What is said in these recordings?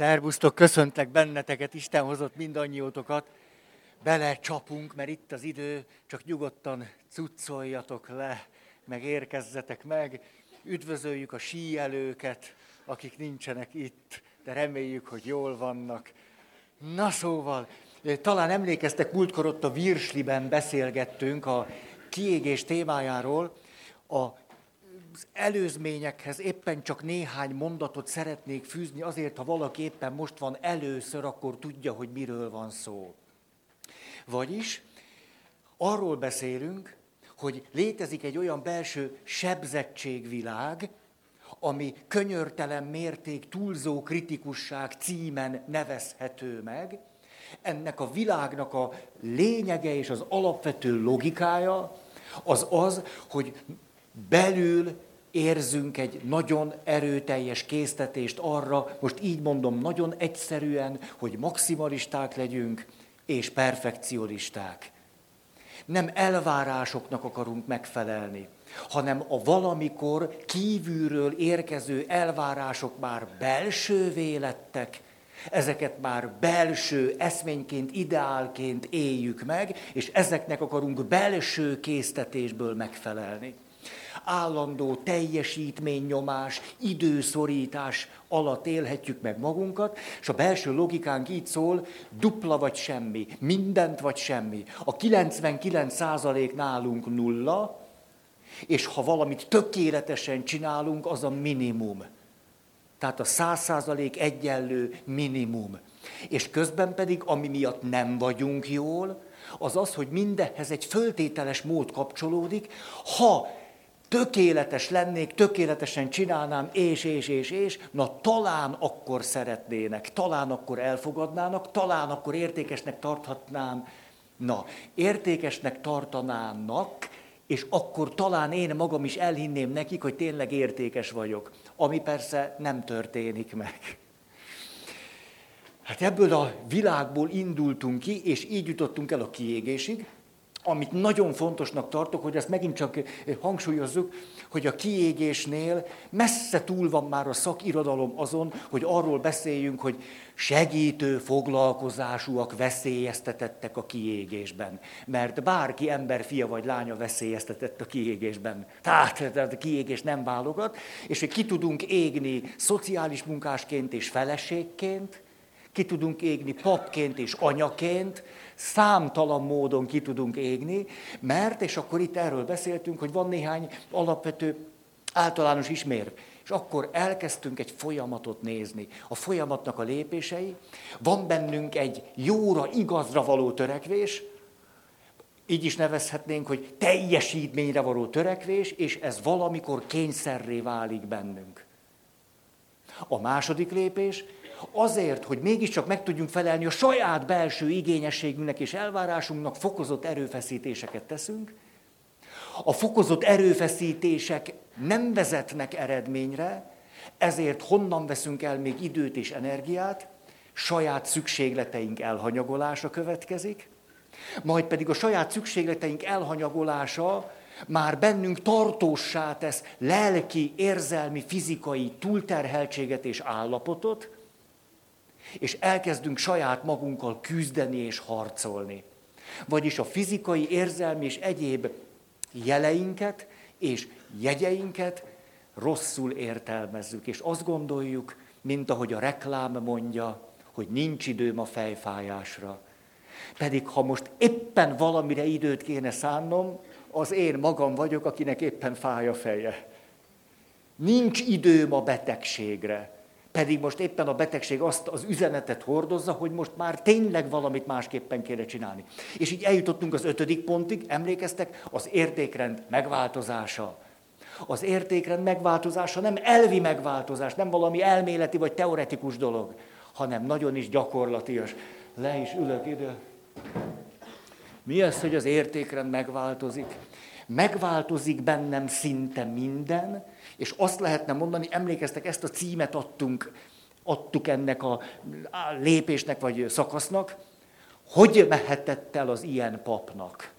Szervusztok, köszöntlek benneteket, Isten hozott mindannyiótokat. Belecsapunk, mert itt az idő, csak nyugodtan cuccoljatok le, meg érkezzetek meg. Üdvözöljük a síelőket, akik nincsenek itt, de reméljük, hogy jól vannak. Na szóval, talán emlékeztek, múltkor ott a Virsliben beszélgettünk a kiégés témájáról. Az előzményekhez éppen csak néhány mondatot szeretnék fűzni, azért, ha valaki éppen most van először, akkor tudja, hogy miről van szó. Vagyis arról beszélünk, hogy létezik egy olyan belső sebzettségvilág, ami könyörtelen mérték túlzó kritikusság címen nevezhető meg. Ennek a világnak a lényege és az alapvető logikája az az, hogy belül érzünk egy nagyon erőteljes késztetést arra, most így mondom nagyon egyszerűen, hogy maximalisták legyünk és perfekcionisták. Nem elvárásoknak akarunk megfelelni, hanem a valamikor kívülről érkező elvárások már belsővé lettek, ezeket már belső eszményként, ideálként éljük meg, és ezeknek akarunk belső késztetésből megfelelni. Állandó teljesítménynyomás, időszorítás alatt élhetjük meg magunkat, és a belső logikánk így szól, dupla vagy semmi, mindent vagy semmi. A 99% nálunk nulla, és ha valamit tökéletesen csinálunk, az a minimum. Tehát a 100% egyenlő minimum. És közben pedig, ami miatt nem vagyunk jól, az az, hogy mindehhez egy föltételes mód kapcsolódik, ha tökéletes lennék, tökéletesen csinálnám, és, na talán akkor szeretnének, talán akkor elfogadnának, talán akkor értékesnek tarthatnám, na, értékesnek tartanának, és akkor talán én magam is elhinném nekik, hogy tényleg értékes vagyok, ami persze nem történik meg. Hát ebből a világból indultunk ki, és így jutottunk el a kiégésig, amit nagyon fontosnak tartok, hogy ezt megint csak hangsúlyozzuk, hogy a kiégésnél messze túl van már a szakirodalom azon, hogy arról beszéljünk, hogy segítő foglalkozásúak veszélyeztetettek a kiégésben. Mert bárki ember, fia vagy lánya veszélyeztetett a kiégésben. Tehát a kiégés nem válogat, és hogy ki tudunk égni szociális munkásként és feleségként, ki tudunk égni papként és anyaként, számtalan módon ki tudunk égni, mert, és akkor itt erről beszéltünk, hogy van néhány alapvető általános ismér. És akkor elkezdtünk egy folyamatot nézni. A folyamatnak a lépései, van bennünk egy jóra, igazra való törekvés, így is nevezhetnénk, hogy teljesítményre való törekvés, és ez valamikor kényszerré válik bennünk. A második lépés, azért, hogy mégiscsak meg tudjunk felelni a saját belső igényességünknek és elvárásunknak, fokozott erőfeszítéseket teszünk. A fokozott erőfeszítések nem vezetnek eredményre, ezért honnan veszünk el még időt és energiát, saját szükségleteink elhanyagolása következik, majd pedig a saját szükségleteink elhanyagolása már bennünk tartóssá tesz lelki, érzelmi, fizikai túlterheltséget és állapotot, és elkezdünk saját magunkkal küzdeni és harcolni. Vagyis a fizikai, érzelmi és egyéb jeleinket és jegyeinket rosszul értelmezzük. És azt gondoljuk, mint ahogy a reklám mondja, hogy nincs időm a fejfájásra. Pedig ha most éppen valamire időt kéne szánnom, az én magam vagyok, akinek éppen fáj a feje. Nincs időm a betegségre. Pedig most éppen a betegség azt az üzenetet hordozza, hogy most már tényleg valamit másképpen kéne csinálni. És így eljutottunk az 5. pontig, emlékeztek, az értékrend megváltozása. Az értékrend megváltozása nem elvi megváltozás, nem valami elméleti vagy teoretikus dolog, hanem nagyon is gyakorlatias. Le is ülök ide. Mi az, hogy az értékrend megváltozik? Megváltozik bennem szinte minden, és azt lehetne mondani, emlékeztek, ezt a címet adtuk ennek a lépésnek vagy szakasznak, hogy mehetett el az ilyen papnak?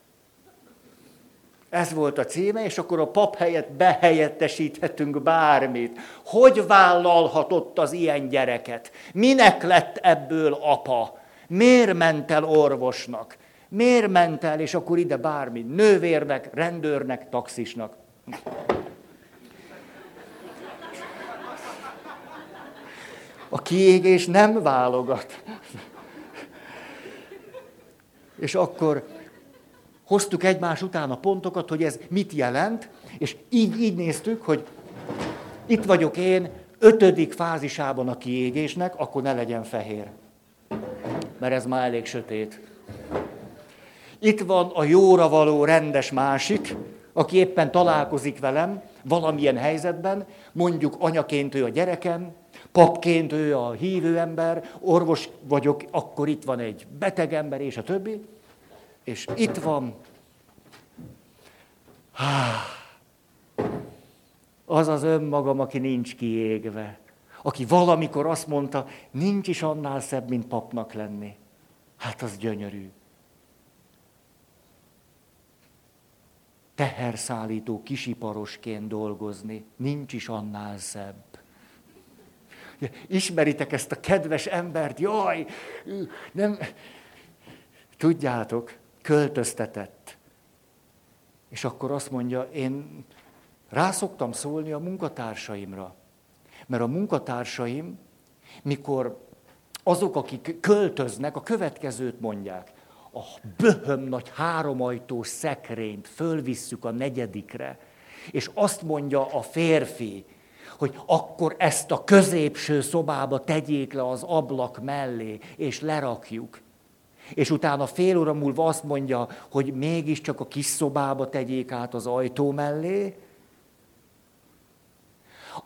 Ez volt a címe, és akkor a pap helyett behelyettesíthetünk bármit. Hogy vállalhatott az ilyen gyereket? Minek lett ebből apa? Miért ment el orvosnak? Miért ment el, és akkor ide bármi? Nővérnek, rendőrnek, taxisnak. A kiégés nem válogat. És akkor hoztuk egymás után a pontokat, hogy ez mit jelent, és így néztük, hogy itt vagyok én 5. fázisában a kiégésnek, akkor ne legyen fehér, mert ez már elég sötét. Itt van a jóra való rendes másik, aki éppen találkozik velem valamilyen helyzetben, mondjuk anyaként ő a gyerekem, papként ő a hívő ember, orvos vagyok, akkor itt van egy beteg ember, és a többi. És itt van az az önmagam, aki nincs kiégve. Aki valamikor azt mondta, nincs is annál szebb, mint papnak lenni. Hát az gyönyörű. Teherszállító kisiparosként dolgozni, nincs is annál szebb. Ismeritek ezt a kedves embert? Jaj, nem... Tudjátok, költöztetett. És akkor azt mondja, én rá szoktam szólni a munkatársaimra. Mert a munkatársaim, mikor azok, akik költöznek, a következőt mondják. A böhöm nagy háromajtós szekrényt fölvisszük a 4. És azt mondja a férfi, hogy akkor ezt a középső szobába tegyék le az ablak mellé, és lerakjuk. És utána fél óra múlva azt mondja, hogy mégiscsak a kis szobába tegyék át az ajtó mellé,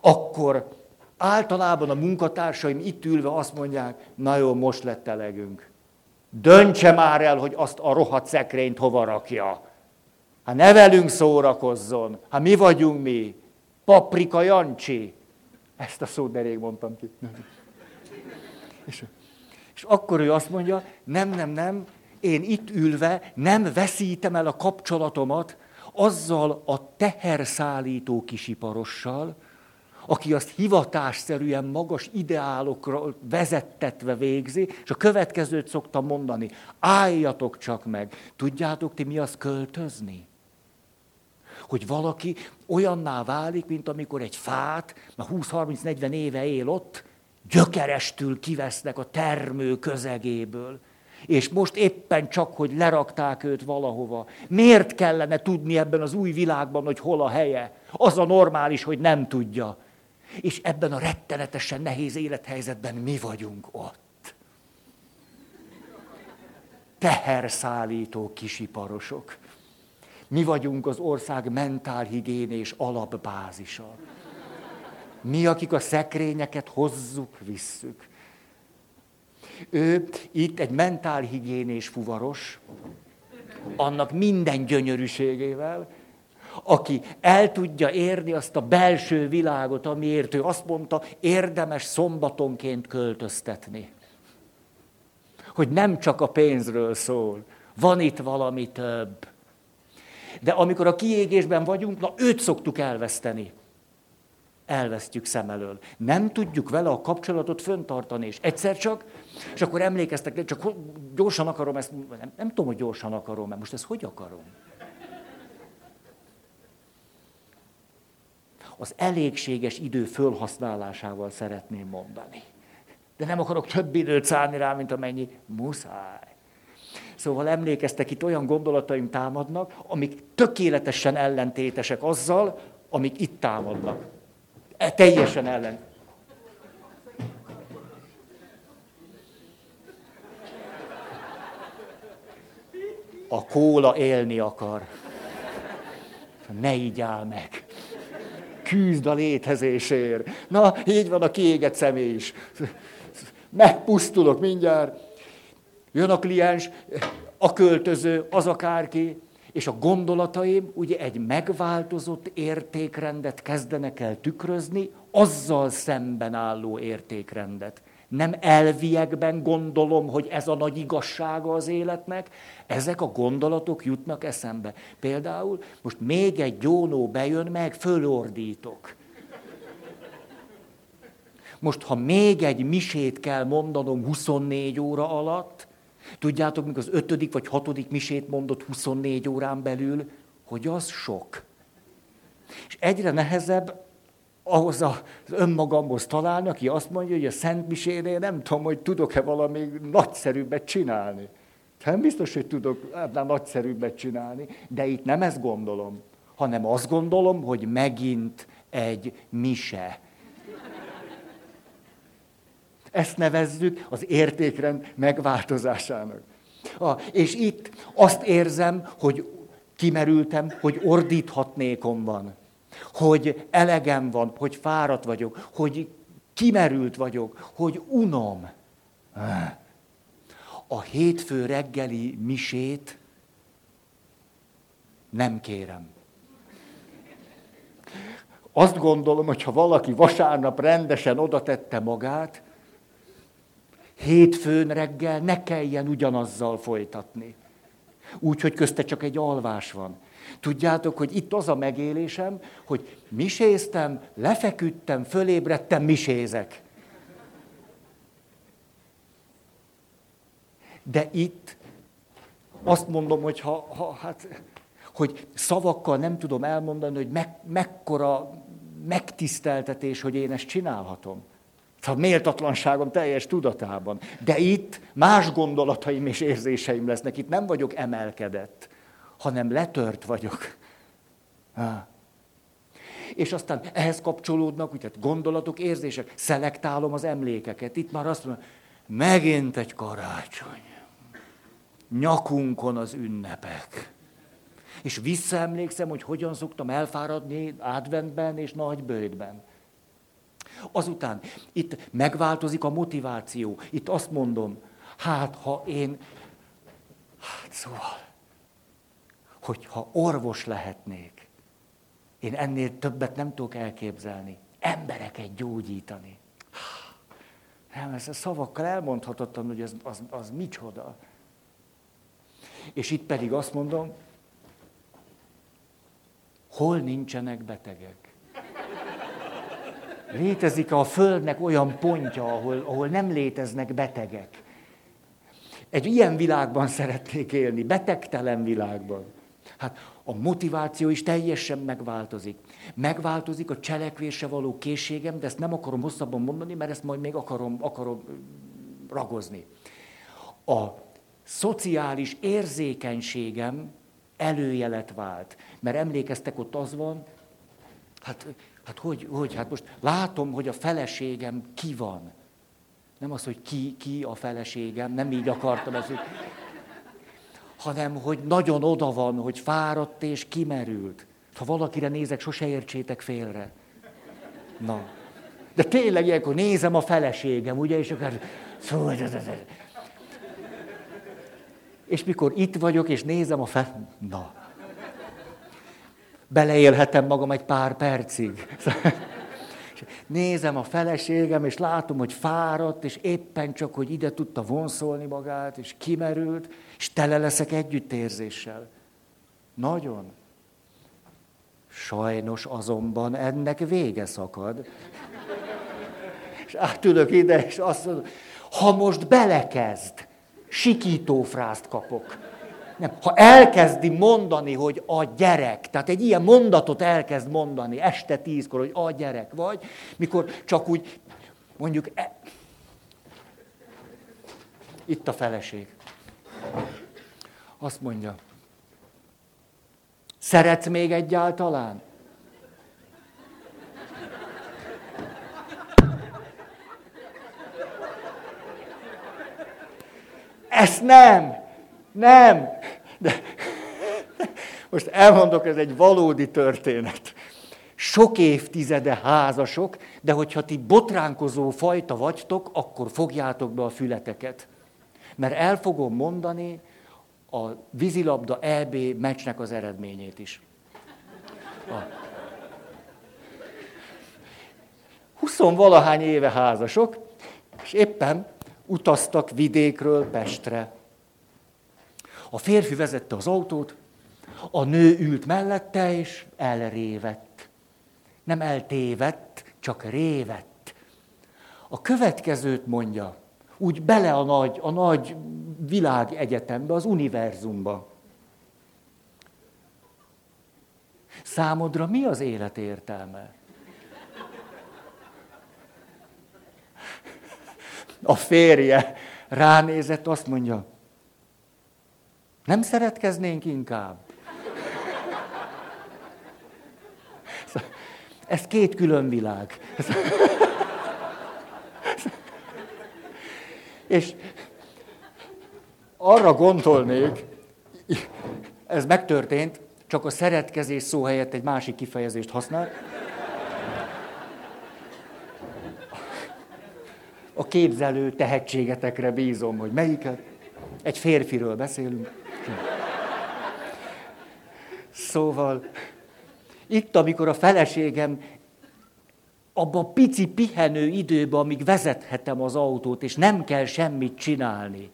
akkor általában a munkatársaim itt ülve azt mondják, na jó, most lett elegünk. Döntse már el, hogy azt a rohadt szekrényt hova rakja. Hát ne velünk szórakozzon. Hát mi vagyunk mi? Paprika Jancsi. Ezt a szót de rég mondtam ki. És akkor ő azt mondja, nem, én itt ülve nem veszítem el a kapcsolatomat azzal a teherszállító kisiparossal, aki azt hivatásszerűen magas ideálokra vezettetve végzi, és a következőt szoktam mondani, álljatok csak meg, tudjátok ti mi az költözni? Hogy valaki olyanná válik, mint amikor egy fát, már 20-30-40 éve él ott, gyökerestül kivesznek a termő közegéből, és most éppen csak, hogy lerakták őt valahova. Miért kellene tudni ebben az új világban, hogy hol a helye? Az a normális, hogy nem tudja. És ebben a rettenetesen nehéz élethelyzetben mi vagyunk ott. Teherszállító kisiparosok. Mi vagyunk az ország mentálhigiénés alapbázisa. Mi, akik a szekrényeket hozzuk, visszük. Ő itt egy mentálhigiénés fuvaros, annak minden gyönyörűségével, aki el tudja érni azt a belső világot, amiért ő azt mondta, érdemes szombatonként költöztetni. Hogy nem csak a pénzről szól, van itt valami több. De amikor a kiégésben vagyunk, na őt szoktuk elveszteni. Elvesztjük szem elől. Nem tudjuk vele a kapcsolatot föntartani, és egyszer csak, és akkor emlékeztek, csak gyorsan akarom ezt, nem tudom, hogy gyorsan akarom, mert most ezt hogy akarom? Az elégséges idő fölhasználásával szeretném mondani. De nem akarok több időt szállni rá, mint amennyi muszáj. Szóval emlékeztek, itt olyan gondolataim támadnak, amik tökéletesen ellentétesek azzal, amik itt támadnak. Teljesen ellen. A kóla élni akar. Ne így áll meg. Küzd a létezésért. Na, így van a kiégett személy is. Megpusztulok mindjárt. Jön a kliens, a költöző, az akárki. És a gondolataim ugye egy megváltozott értékrendet kezdenek el tükrözni, azzal szemben álló értékrendet. nem elviekben gondolom, hogy ez a nagy igazsága az életnek, ezek a gondolatok jutnak eszembe. Például most még egy gyónó bejön meg, fölordítok. Most, ha még egy misét kell mondanom 24 óra alatt, tudjátok, mikor az 5. vagy 6. misét mondott 24 órán belül, hogy az sok. És egyre nehezebb ahhoz az önmagamhoz találni, aki azt mondja, hogy a szent misénél nem tudom, hogy tudok-e valami nagyszerűbbet csinálni. Nem biztos, hogy tudok nagyszerűbbet csinálni, de itt nem ezt gondolom, hanem azt gondolom, hogy megint egy mise. Ezt nevezzük az értékrend megváltozásának. És itt azt érzem, hogy kimerültem, hogy ordíthatnékom van, hogy elegem van, hogy fáradt vagyok, hogy kimerült vagyok, hogy unom. A hétfő reggeli misét nem kérem. Azt gondolom, hogy ha valaki vasárnap rendesen oda tette magát, hétfőn reggel ne kelljen ugyanazzal folytatni. Úgyhogy közte csak egy alvás van. Tudjátok, hogy itt az a megélésem, hogy miséztem, lefeküdtem, fölébredtem, misézek. De itt azt mondom, hogy, hogy szavakkal nem tudom elmondani, hogy mekkora megtiszteltetés, hogy én ezt csinálhatom. A méltatlanságom teljes tudatában. De itt más gondolataim és érzéseim lesznek. Itt nem vagyok emelkedett, hanem letört vagyok. És aztán ehhez kapcsolódnak úgy, gondolatok, érzések. Szelektálom az emlékeket. Itt már azt mondom, megint egy karácsony. Nyakunkon az ünnepek. És visszaemlékszem, hogy hogyan szoktam elfáradni adventben és nagyböjtben. Azután itt megváltozik a motiváció. Itt azt mondom, hogyha orvos lehetnék, én ennél többet nem tudok elképzelni, embereket gyógyítani. Nem, ezt a szavakkal elmondhatottam, hogy az micsoda. És itt pedig azt mondom, hol nincsenek betegek? Létezik a Földnek olyan pontja, ahol nem léteznek betegek. Egy ilyen világban szeretnék élni, betegtelen világban. A motiváció is teljesen megváltozik. Megváltozik a cselekvésre való készségem, de ezt nem akarom hosszabban mondani, mert ezt majd még akarom ragozni. A szociális érzékenységem előjelet vált. Mert emlékeztek, ott az van, most látom, hogy a feleségem ki van. Nem az, hogy ki a feleségem, nem így akartam ezt. Hanem, hogy nagyon oda van, hogy fáradt és kimerült. Ha valakire nézek, sose értsétek félre. Na. De tényleg ilyenkor nézem a feleségem, ugye, és akár... És mikor itt vagyok, és nézem a feleségem... Na. Beleélhetem magam egy pár percig. Nézem a feleségem, és látom, hogy fáradt, és éppen csak, hogy ide tudta vonszolni magát, és kimerült, és tele leszek együttérzéssel. Nagyon. Sajnos azonban ennek vége szakad. És átülök ide, és azt mondom, ha most belekezd, sikító frázt kapok. Nem. Ha elkezdi mondani, hogy a gyerek, tehát egy ilyen mondatot elkezd mondani, este 10-kor, hogy a gyerek vagy, mikor csak úgy mondjuk, itt a feleség. Azt mondja, szeretsz még egyáltalán? Ezt nem! Nem! De most elmondok, ez egy valódi történet. Sok évtizede házasok, de hogyha ti botránkozó fajta vagytok, akkor fogjátok be a fületeket. Mert el fogom mondani a vízilabda EB meccsnek az eredményét is. 20-valahány éve házasok, És éppen utaztak vidékről Pestre. A férfi vezette az autót, a nő ült mellette, és elrévett. Nem eltévedt, csak révett. A következőt mondja, úgy bele a nagy világegyetembe, az univerzumba. Számodra mi az élet értelme? A férje ránézett, azt mondja, nem szeretkeznénk inkább? Ez két külön világ. És arra gondolnék, ez megtörtént, csak a szeretkezés szó helyett egy másik kifejezést használ. A képzelő tehetségetekre bízom, hogy melyiket. Egy férfiről beszélünk. Szóval itt, amikor a feleségem abba a pici pihenő időben, amíg vezethetem az autót, és nem kell semmit csinálni,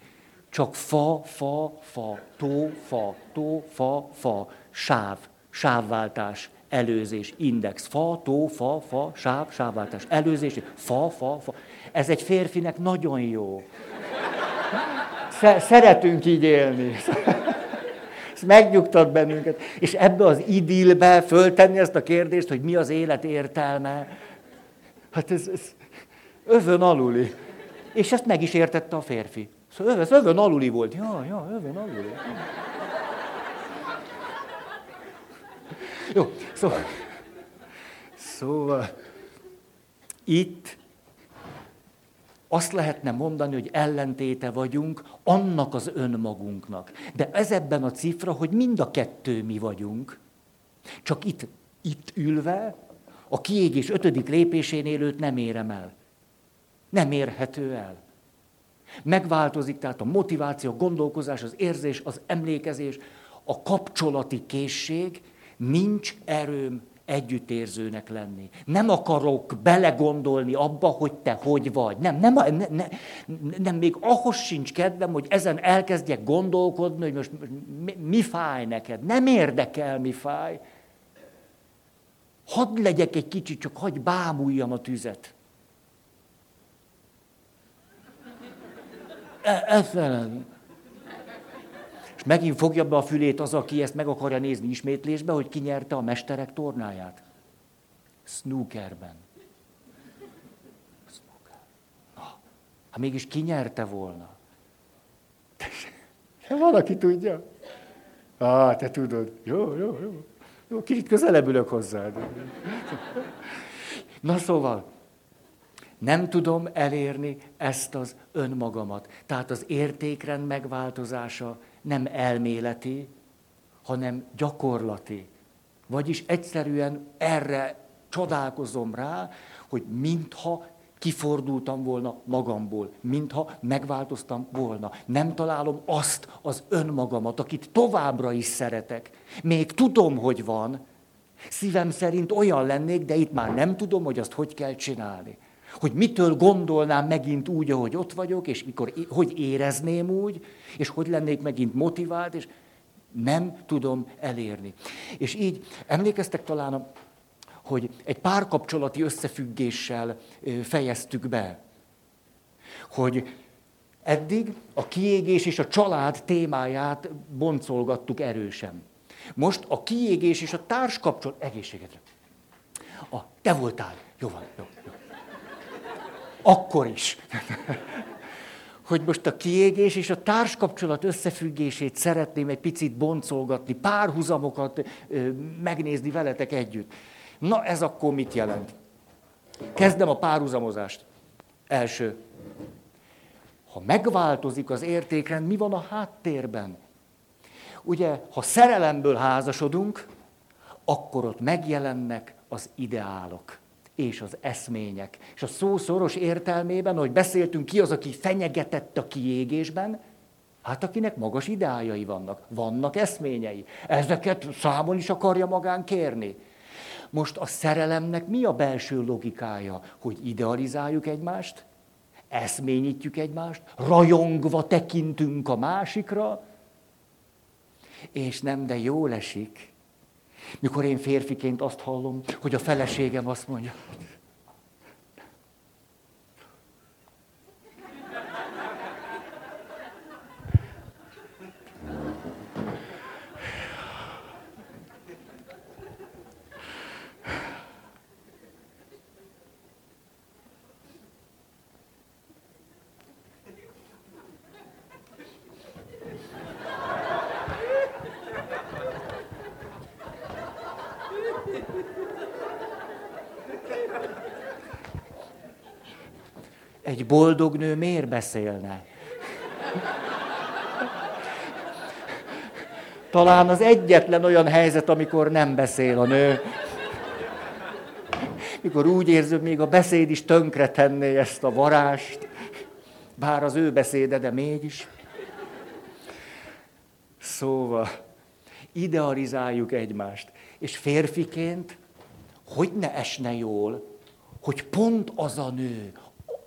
csak fa, fa, fa, tó, fa, tó, fa, fa, sáv, sávváltás, előzés, index, fa, tó, fa, fa, sáv, sávváltás, előzés, fa, fa, fa. Ez egy férfinek nagyon jó. Szeretünk így élni. Ez megnyugtat bennünket. És ebbe az idillbe föltenni ezt a kérdést, hogy mi az élet értelme, hát ez övön aluli. És ezt meg is értette a férfi. Szóval ez övön aluli volt. Ja, övön aluli. Jó, szóval itt azt lehetne mondani, hogy ellentéte vagyunk annak az önmagunknak. De ez ebben a cifra, hogy mind a kettő mi vagyunk. Csak itt ülve a kiégés 5. lépésénél őt nem érem el. Nem érhető el. Megváltozik tehát a motiváció, a gondolkozás, az érzés, az emlékezés, a kapcsolati készség, nincs erőm együttérzőnek lenni. Nem akarok belegondolni abba, hogy te hogy vagy. Nem, még ahhoz sincs kedvem, hogy ezen elkezdjek gondolkodni, hogy most mi fáj neked. Nem érdekel, mi fáj. Hadd legyek egy kicsit, csak hadd bámuljam a tüzet. És megint fogja be a fülét az, aki ezt meg akarja nézni ismétlésbe, hogy ki nyerte a mesterek tornáját. Snookerben. Snooker. Hát mégis ki nyerte volna? Valaki tudja? Te tudod. Jó, kicsit közelebb ülök hozzád. Na szóval, nem tudom elérni ezt az önmagamat. Tehát az értékrend megváltozása nem elméleti, hanem gyakorlati. Vagyis egyszerűen erre csodálkozom rá, hogy mintha kifordultam volna magamból, mintha megváltoztam volna. Nem találom azt az önmagamat, akit továbbra is szeretek. Még tudom, hogy van. Szívem szerint olyan lennék, de itt már nem tudom, hogy azt hogy kell csinálni. Hogy mitől gondolnám megint úgy, ahogy ott vagyok, és mikor, hogy érezném úgy, és hogy lennék megint motivált, és nem tudom elérni. És így emlékeztek talán, hogy egy párkapcsolati összefüggéssel fejeztük be, hogy eddig a kiégés és a család témáját boncolgattuk erősen. Most a kiégés és a társkapcsolat... Egészségedre. Te voltál. Jó van, jó. Akkor is. Hogy most a kiégés és a társkapcsolat összefüggését szeretném egy picit boncolgatni, párhuzamokat megnézni veletek együtt. Na ez akkor mit jelent? Kezdem a párhuzamozást. Első. Ha megváltozik az értékrend, mi van a háttérben? Ugye, ha szerelemből házasodunk, akkor ott megjelennek az ideálok és az eszmények. És a szó szoros értelmében, ahogy beszéltünk, ki az, aki fenyegetett a kiégésben? Hát akinek magas ideájai vannak, vannak eszményei. Ezeket számon is akarja magán kérni. Most a szerelemnek mi a belső logikája? Hogy idealizáljuk egymást, eszményítjük egymást, rajongva tekintünk a másikra, és nem, de jól esik, mikor én férfiként azt hallom, hogy a feleségem azt mondja, egy boldog nő miért beszélne? Talán az egyetlen olyan helyzet, amikor nem beszél a nő. Mikor úgy érzem, még a beszéd is tönkretenné ezt a varást. Bár az ő beszéde, de mégis. Szóval, idealizáljuk egymást. És férfiként, hogy ne esne jól, hogy pont az a nő,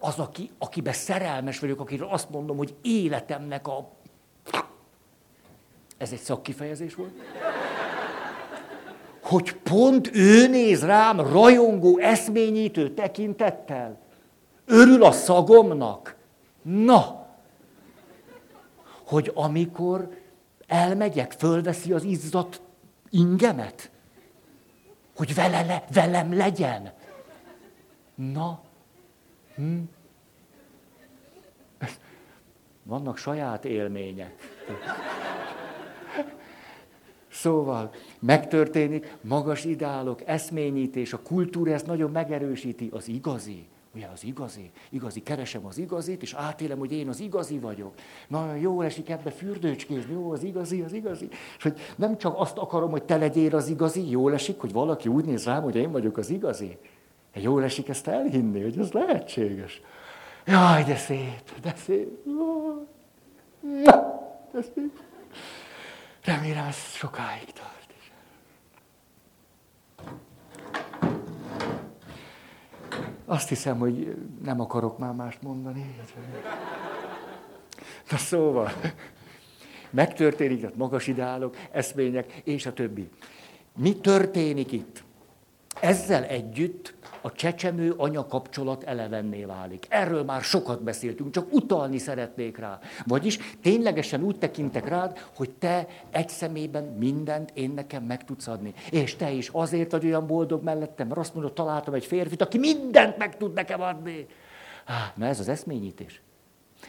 az, akiben szerelmes vagyok, akiről azt mondom, hogy életemnek a... Ez egy szakkifejezés volt? Hogy pont ő néz rám rajongó, eszményítő tekintettel. Örül a szagomnak. Na! Hogy amikor elmegyek, fölveszi az izzadt ingemet. Hogy velem legyen. Na! Vannak saját élmények. Szóval megtörténik, magas ideálok, eszményítés, a kultúra ezt nagyon megerősíti, az igazi. Ugye az igazi, keresem az igazit, és átélem, hogy én az igazi vagyok. Nagyon jól esik ebbe fürdőcskézni, jó, az igazi. És hogy nem csak azt akarom, hogy te legyél az igazi, jól esik, hogy valaki úgy néz rám, hogy én vagyok az igazi. Jól esik ezt elhinni, hogy ez lehetséges. Jaj, de szép. De szép. Remélem, ez sokáig tart is. Azt hiszem, hogy nem akarok már mást mondani. Na szóval, megtörténik, tehát magas ideálok, eszmények, és a többi. Mi történik itt? Ezzel együtt a csecsemő anya kapcsolat elevenné válik. Erről már sokat beszéltünk, csak utalni szeretnék rá. Vagyis ténylegesen úgy tekintek rád, hogy te egy szemében mindent én nekem meg tudsz adni. És te is azért vagy olyan boldog mellettem, mert azt mondod, találtam egy férfit, aki mindent meg tud nekem adni. Na ez az eszményítés,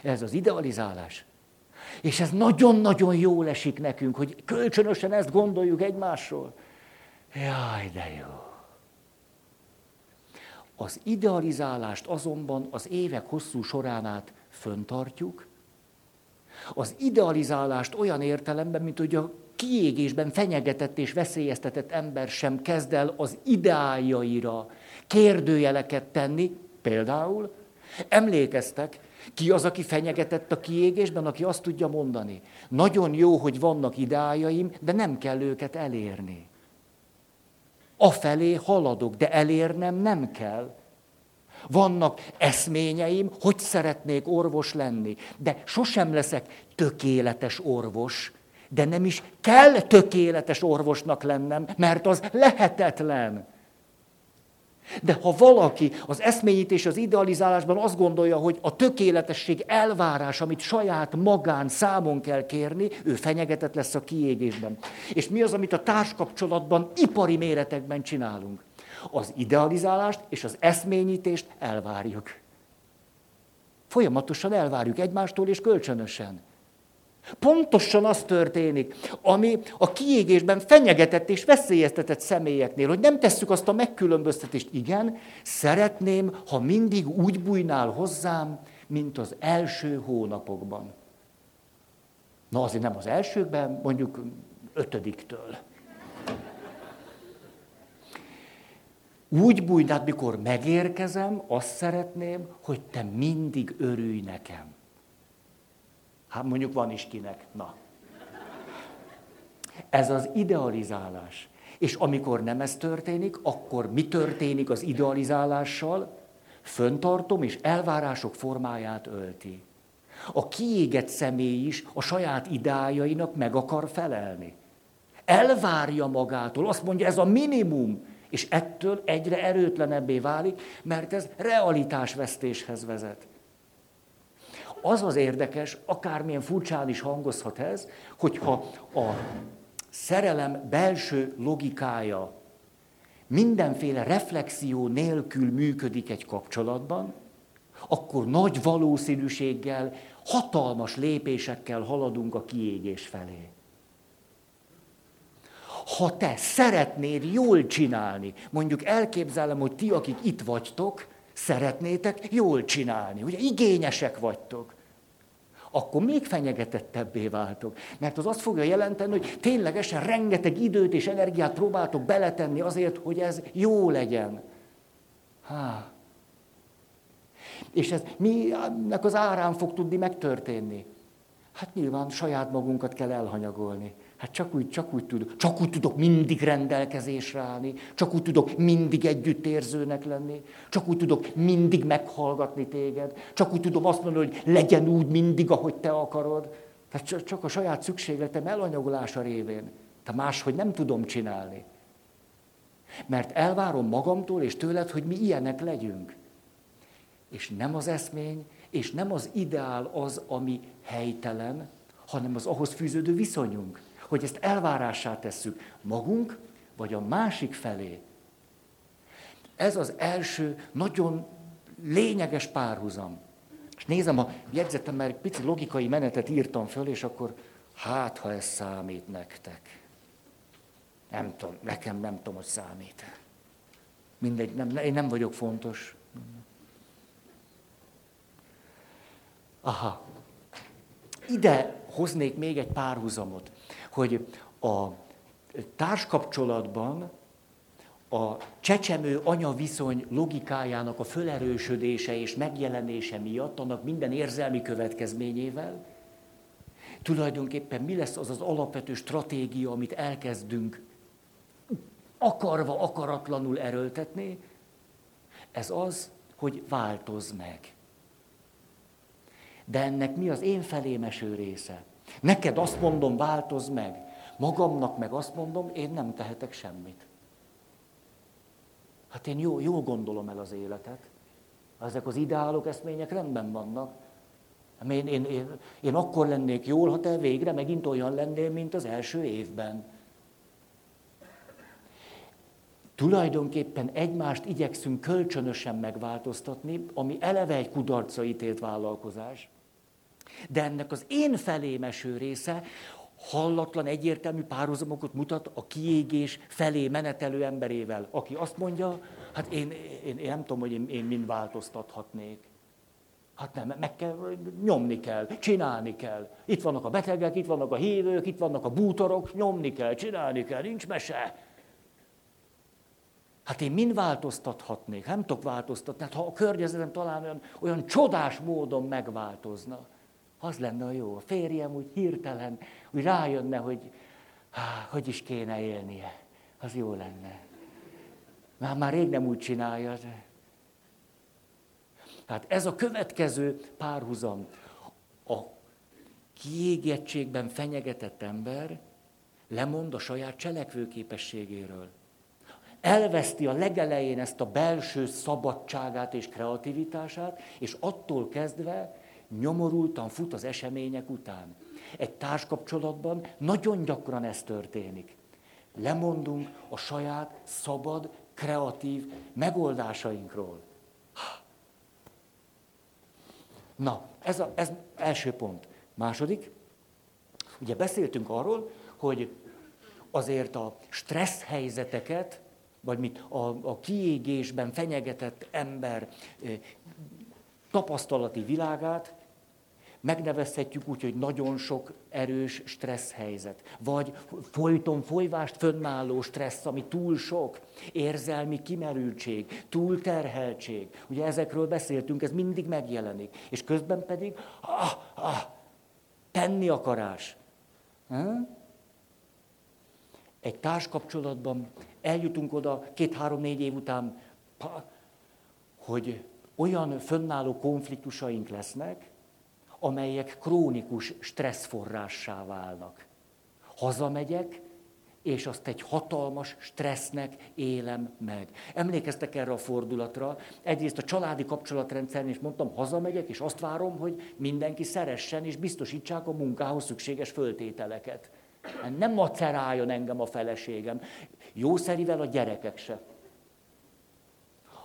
ez az idealizálás. És ez nagyon-nagyon jól esik nekünk, hogy kölcsönösen ezt gondoljuk egymásról. Jaj, de jó. Az idealizálást azonban az évek hosszú során át föntartjuk. Az idealizálást olyan értelemben, mint hogy a kiégésben fenyegetett és veszélyeztetett ember sem kezd el az ideáljaira kérdőjeleket tenni. Például emlékeztek, ki az, aki fenyegetett a kiégésben, aki azt tudja mondani. Nagyon jó, hogy vannak ideáljaim, de nem kell őket elérni. Afelé haladok, de elérnem nem kell. Vannak eszményeim, hogy szeretnék orvos lenni, de sosem leszek tökéletes orvos, de nem is kell tökéletes orvosnak lennem, mert az lehetetlen. De ha valaki az eszményítés, az idealizálásban azt gondolja, hogy a tökéletesség elvárás, amit saját magán számon kell kérni, ő fenyegetett lesz a kiégésben. És mi az, amit a társkapcsolatban, ipari méretekben csinálunk? Az idealizálást és az eszményítést elvárjuk. Folyamatosan elvárjuk egymástól és kölcsönösen. Pontosan az történik, ami a kiégésben fenyegetett és veszélyeztetett személyeknél, hogy nem tesszük azt a megkülönböztetést. Igen, szeretném, ha mindig úgy bújnál hozzám, mint az első hónapokban. Na azért nem az elsőkben, mondjuk 5-től. Úgy bújnál, mikor megérkezem, azt szeretném, hogy te mindig örülj nekem. Hát mondjuk van is kinek. Na. Ez az idealizálás. És amikor nem ez történik, akkor mi történik az idealizálással? Föntartom, és elvárások formáját ölti. A kiégett személy is a saját ideájainak meg akar felelni. Elvárja magától, azt mondja, ez a minimum, és ettől egyre erőtlenebbé válik, mert ez realitásvesztéshez vezet. Az az érdekes, akármilyen furcsán is hangozhat ez, hogyha a szerelem belső logikája mindenféle reflexió nélkül működik egy kapcsolatban, akkor nagy valószínűséggel, hatalmas lépésekkel haladunk a kiégés felé. Ha te szeretnéd jól csinálni, mondjuk elképzelem, hogy ti, akik itt vagytok, szeretnétek jól csinálni, ugye igényesek vagytok, akkor még fenyegetettebbé váltok. Mert az azt fogja jelenteni, hogy ténylegesen rengeteg időt és energiát próbáltok beletenni azért, hogy ez jó legyen. És ez minek az árán fog tudni megtörténni? Hát nyilván saját magunkat kell elhanyagolni. Hát csak úgy tudok mindig rendelkezésre állni, csak úgy tudok mindig együttérzőnek lenni, csak úgy tudok mindig meghallgatni téged, csak úgy tudom azt mondani, hogy legyen úgy mindig, ahogy te akarod. Tehát csak a saját szükségletem elanyagolása révén. Tehát máshogy nem tudom csinálni. Mert elvárom magamtól és tőled, hogy mi ilyenek legyünk. És nem az eszmény, és nem az ideál az, ami helytelen, hanem az ahhoz fűződő viszonyunk. Hogy ezt elvárássá tesszük magunk, vagy a másik felé. Ez az első, nagyon lényeges párhuzam. És nézem, a jegyzetem, mert egy pici logikai menetet írtam föl, és akkor ha ez számít nektek. Nem tudom, nekem nem tudom, hogy számít. Mindegy, én nem vagyok fontos. Ide hoznék még egy párhuzamot, hogy a társkapcsolatban a csecsemő anyaviszony logikájának a fölerősödése és megjelenése miatt, annak minden érzelmi következményével, tulajdonképpen mi lesz az az alapvető stratégia, amit elkezdünk akarva, akaratlanul erőltetni, ez az, hogy változz meg. De ennek mi az én felém eső része? Neked azt mondom, változz meg. Magamnak meg azt mondom, én nem tehetek semmit. Hát én jól gondolom el az életet. Ezek az ideálok, eszmények rendben vannak. Én akkor lennék jól, ha te végre megint olyan lennél, mint az első évben. Tulajdonképpen egymást igyekszünk kölcsönösen megváltoztatni, ami eleve egy kudarcra ítélt vállalkozás. De ennek az én felém eső része hallatlan egyértelmű párhuzamokat mutat a kiégés felé menetelő emberével, aki azt mondja, hát én nem tudom, hogy én mind változtathatnék. Hát nem, nyomni kell, csinálni kell. Itt vannak a betegek, itt vannak a hívők, itt vannak a bútorok, nyomni kell, csinálni kell, nincs mese. Hát én mind változtathatnék, nem tudok változtatni, hát ha a környezetem talán olyan csodás módon megváltozna, az lenne a jó. A férjem úgy hirtelen, úgy rájönne, hogy hogy is kéne élnie, az jó lenne. Már rég nem úgy csinálja. Tehát ez a következő párhuzam. A kiégettségben fenyegetett ember lemond a saját cselekvőképességéről. Elveszti a legelején ezt a belső szabadságát és kreativitását, és attól kezdve nyomorultan fut az események után. Egy társkapcsolatban nagyon gyakran ez történik. Lemondunk a saját szabad, kreatív megoldásainkról. Na, ez első pont. Második, ugye beszéltünk arról, hogy azért a stressz helyzeteket, vagy a kiégésben fenyegetett ember tapasztalati világát megnevezhetjük úgy, hogy nagyon sok erős stressz helyzet, vagy folyton folyvást fönnálló stressz, ami túl sok, érzelmi kimerültség, túlterheltség. Ugye ezekről beszéltünk, ez mindig megjelenik. És közben pedig tenni akarás. Egy társkapcsolatban eljutunk oda 2-3-4 év után, hogy olyan fönnálló konfliktusaink lesznek, amelyek krónikus stresszforrássá válnak. Hazamegyek, és azt egy hatalmas stressznek élem meg. Emlékeztek erre a fordulatra? Egyrészt a családi kapcsolatrendszeren is mondtam, hazamegyek, és azt várom, hogy mindenki szeressen, és biztosítsák a munkához szükséges föltételeket. Nem maceráljon engem a feleségem. Jószerivel a gyerekek se.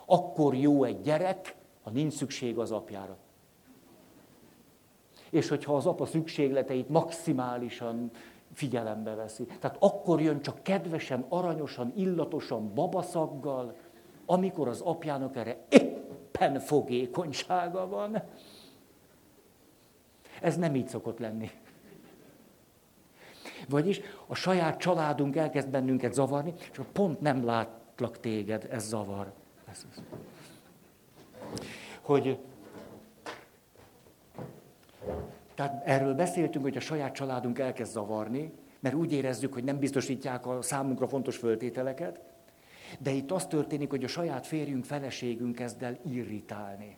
Akkor jó egy gyerek, ha nincs szükség az apjára. És hogyha az apa szükségleteit maximálisan figyelembe veszi. Tehát akkor jön csak kedvesen, aranyosan, illatosan, babaszaggal, amikor az apjának erre éppen fogékonysága van. Ez nem így szokott lenni. Vagyis a saját családunk elkezd bennünket zavarni, csak pont nem látlak téged, ez zavar. Tehát erről beszéltünk, hogy a saját családunk elkezd zavarni, mert úgy érezzük, hogy nem biztosítják a számunkra fontos föltételeket, de itt az történik, hogy a saját férjünk, feleségünk kezd el irritálni.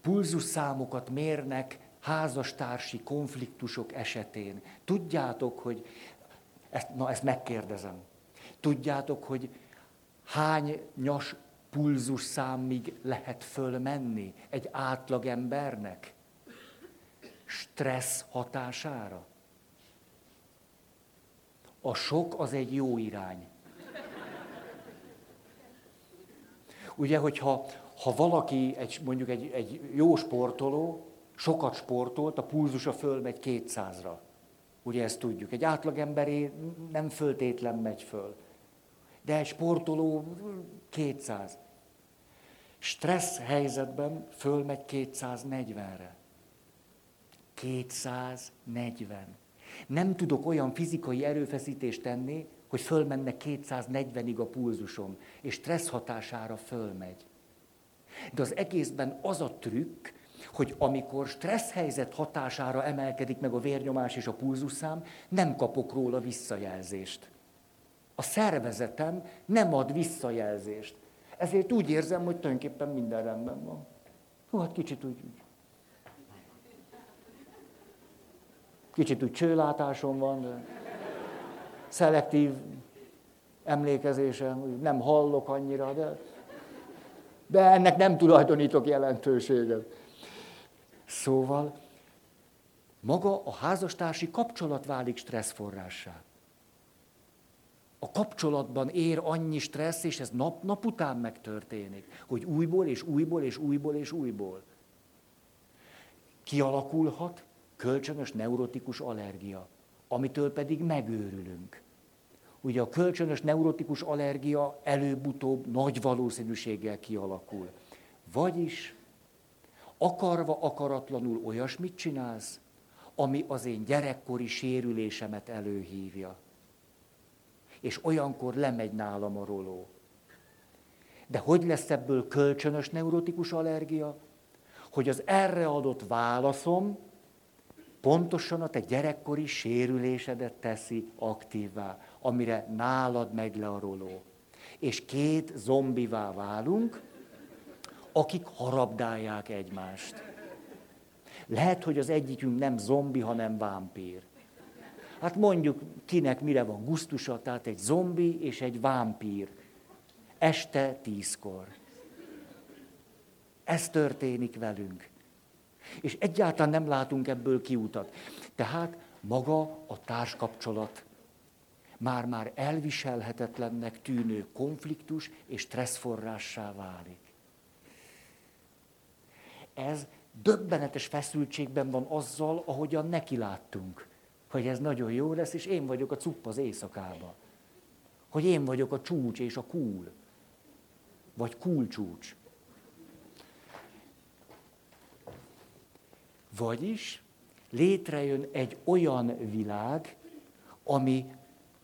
Pulzusszámokat mérnek házastársi konfliktusok esetén. Tudjátok, hogy, ezt megkérdezem, tudjátok, hogy hány nyas pulzusszámig lehet fölmenni egy átlag embernek? Stressz hatására. A sok az egy jó irány. Ugye, hogyha valaki, mondjuk egy jó sportoló, sokat sportolt, a pulzusa fölmegy 200-ra. Ugye ezt tudjuk. Egy átlagemberé nem föltétlen megy föl. De egy sportoló 200. Stressz helyzetben fölmegy 240-re. 240. Nem tudok olyan fizikai erőfeszítést tenni, hogy fölmenne 240-ig a pulzusom, és stressz hatására fölmegy. De az egészben az a trükk, hogy amikor stressz helyzet hatására emelkedik meg a vérnyomás és a pulzusszám, nem kapok róla visszajelzést. A szervezetem nem ad visszajelzést. Ezért úgy érzem, hogy tulajdonképpen minden rendben van. Hú, hát kicsit úgy. Kicsit úgy csőlátásom van, de szelektív emlékezésem, úgy nem hallok annyira, de ennek nem tulajdonítok jelentőséget. Szóval maga a házastársi kapcsolat válik stresszforrássá. A kapcsolatban ér annyi stressz, és ez nap után megtörténik, hogy újból. Kialakulhat kölcsönös neurotikus allergia, amitől pedig megőrülünk. Ugye a kölcsönös neurotikus allergia előbb-utóbb nagy valószínűséggel kialakul. Vagyis akarva, akaratlanul olyasmit csinálsz, ami az én gyerekkori sérülésemet előhívja. És olyankor lemegy nálam a roló. De hogy lesz ebből kölcsönös neurotikus allergia? Hogy az erre adott válaszom pontosan a te gyerekkori sérülésedet teszi aktívvá, amire nálad megy le a roló. És két zombivá válunk, akik harabdálják egymást. Lehet, hogy az egyikünk nem zombi, hanem vámpír. Hát mondjuk, kinek mire van gusztusa, tehát egy zombi és egy vámpír. Este 10-kor. Ez történik velünk. És egyáltalán nem látunk ebből kiutat. Tehát maga a társkapcsolat már elviselhetetlennek tűnő konfliktus és stresszforrássá válik. Ez döbbenetes feszültségben van azzal, ahogyan nekiláttunk. Hogy ez nagyon jó lesz, és én vagyok a cupp az éjszakába. Hogy én vagyok a csúcs és a cool. Vagy cool csúcs. Vagyis létrejön egy olyan világ, ami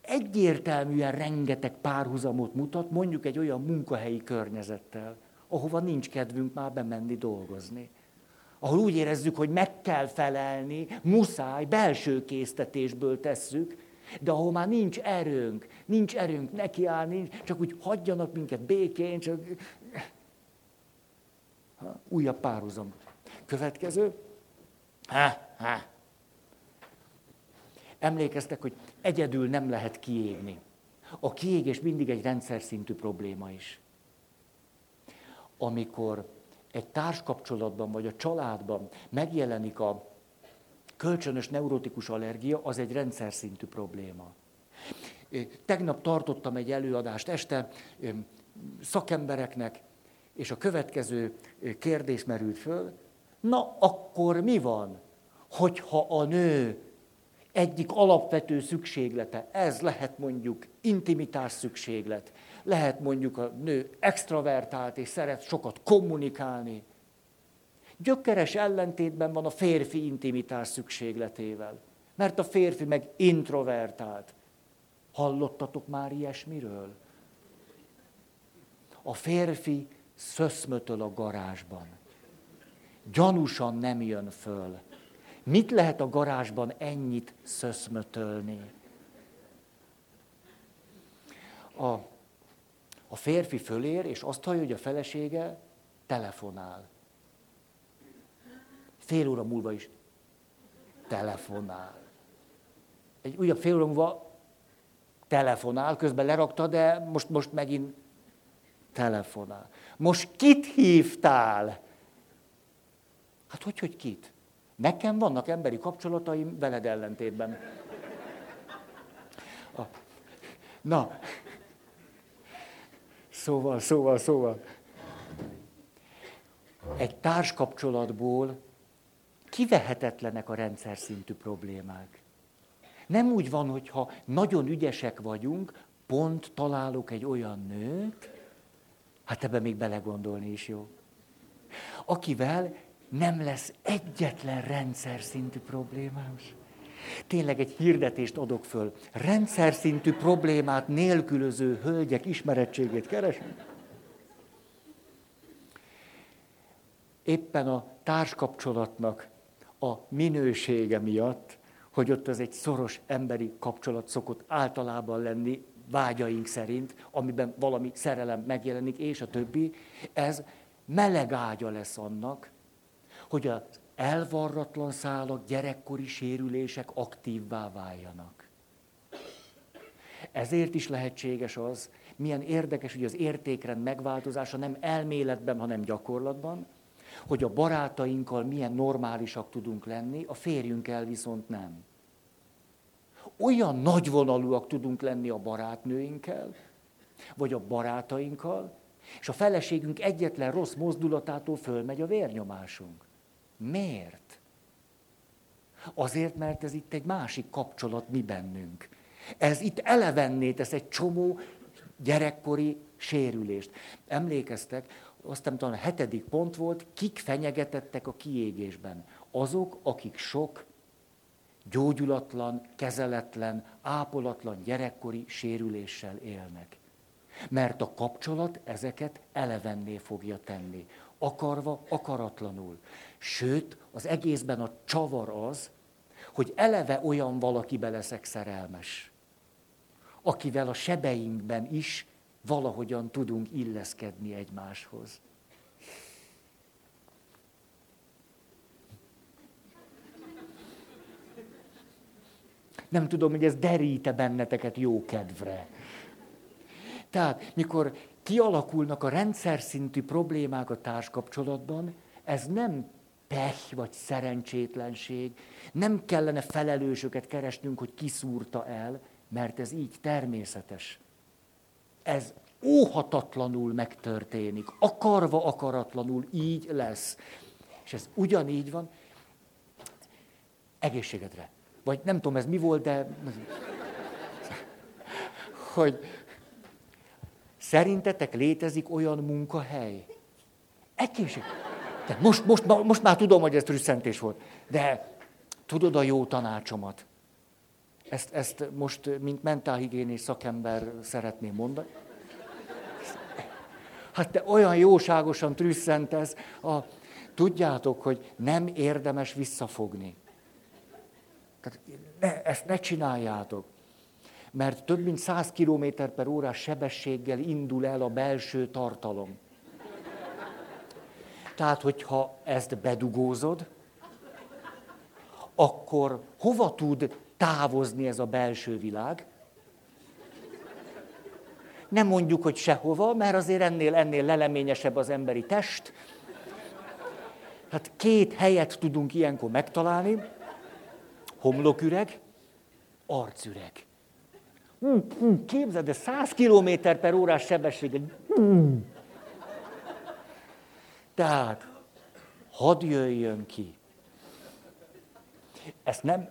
egyértelműen rengeteg párhuzamot mutat, mondjuk egy olyan munkahelyi környezettel, ahova nincs kedvünk már bemenni dolgozni. Ahol úgy érezzük, hogy meg kell felelni, muszáj, belső késztetésből tesszük, de ahol már nincs erőnk nekiállni, csak úgy hagyjanak minket békén, csak Újabb párhuzam. Következő. Emlékeztek, hogy egyedül nem lehet kiégni. A kiégés mindig egy rendszer szintű probléma is. Amikor egy társkapcsolatban vagy a családban megjelenik a kölcsönös neurotikus allergia, az egy rendszer szintű probléma. Tegnap tartottam egy előadást este szakembereknek, és a következő kérdés merült föl, na akkor mi van, hogyha a nő egyik alapvető szükséglete, ez lehet mondjuk intimitás szükséglet, lehet mondjuk a nő extravertált és szeret sokat kommunikálni, gyökeres ellentétben van a férfi intimitás szükségletével, mert a férfi meg introvertált. Hallottatok már ilyesmiről? A férfi szöszmötöl a garázsban. Gyanúsan nem jön föl. Mit lehet a garázsban ennyit szöszmötölni? A férfi fölér, és azt hallja, hogy a felesége telefonál. Fél óra múlva is telefonál. Egy újabb fél óra múlva telefonál, közben lerakta, de most megint telefonál. Most kit hívtál? Hát hogy kit? Nekem vannak emberi kapcsolataim veled ellentétben. Na, szóval. Egy társkapcsolatból kivehetetlenek a rendszer szintű problémák. Nem úgy van, hogyha nagyon ügyesek vagyunk, pont találok egy olyan nőt, hát ebben még belegondolni is jó, akivel nem lesz egyetlen rendszer szintű problémás. Tényleg egy hirdetést adok föl. Rendszer szintű problémát nélkülöző hölgyek ismerettségét keresem. Éppen a társkapcsolatnak a minősége miatt, hogy ott az egy szoros emberi kapcsolat szokott általában lenni vágyaink szerint, amiben valami szerelem megjelenik, és a többi, ez meleg ágya lesz annak, hogy az elvarratlan szálak, gyerekkori sérülések aktívvá váljanak. Ezért is lehetséges az, milyen érdekes, hogy az értékrend megváltozása nem elméletben, hanem gyakorlatban, hogy a barátainkkal milyen normálisak tudunk lenni, a férjünkkel viszont nem. Olyan nagyvonalúak tudunk lenni a barátnőinkkel, vagy a barátainkkal, és a feleségünk egyetlen rossz mozdulatától fölmegy a vérnyomásunk. Miért? Azért, mert ez itt egy másik kapcsolat mi bennünk. Ez itt elevenné tesz egy csomó gyerekkori sérülést. Emlékeztek, aztán talán a 7. pont volt, kik fenyegetettek a kiégésben. Azok, akik sok gyógyulatlan, kezeletlen, ápolatlan gyerekkori sérüléssel élnek. Mert a kapcsolat ezeket elevenné fogja tenni. Akarva, akaratlanul. Sőt, az egészben a csavar az, hogy eleve olyan valakibe leszek szerelmes, akivel a sebeinkben is valahogyan tudunk illeszkedni egymáshoz. Nem tudom, hogy ez derít-e benneteket jó kedvre. Tehát, mikor kialakulnak a rendszer szintű problémák a társkapcsolatban, ez nem pech vagy szerencsétlenség, nem kellene felelősöket keresnünk, hogy kiszúrta el, mert ez így természetes. Ez óhatatlanul megtörténik, akarva akaratlanul így lesz. És ez ugyanígy van, egészségedre. Vagy nem tudom, ez mi volt, de... hogy szerintetek létezik olyan munkahely? Egészség. De most már tudom, hogy ez rüsszentés volt. De tudod a jó tanácsomat? Ezt most, mint mentálhigiénés szakember szeretném mondani. Hát te olyan jóságosan trüsszentesz, tudjátok, hogy nem érdemes visszafogni. Tehát ezt ne csináljátok, mert több mint 100 km/h sebességgel indul el a belső tartalom. Tehát, hogyha ezt bedugózod, akkor hova tud távozni ez a belső világ? Nem mondjuk, hogy sehova, mert azért ennél leleményesebb az emberi test. Hát két helyet tudunk ilyenkor megtalálni. Homloküreg, arcüreg. Képzeld, de 100 km/h sebessége. Tehát, hadd jöjjön ki.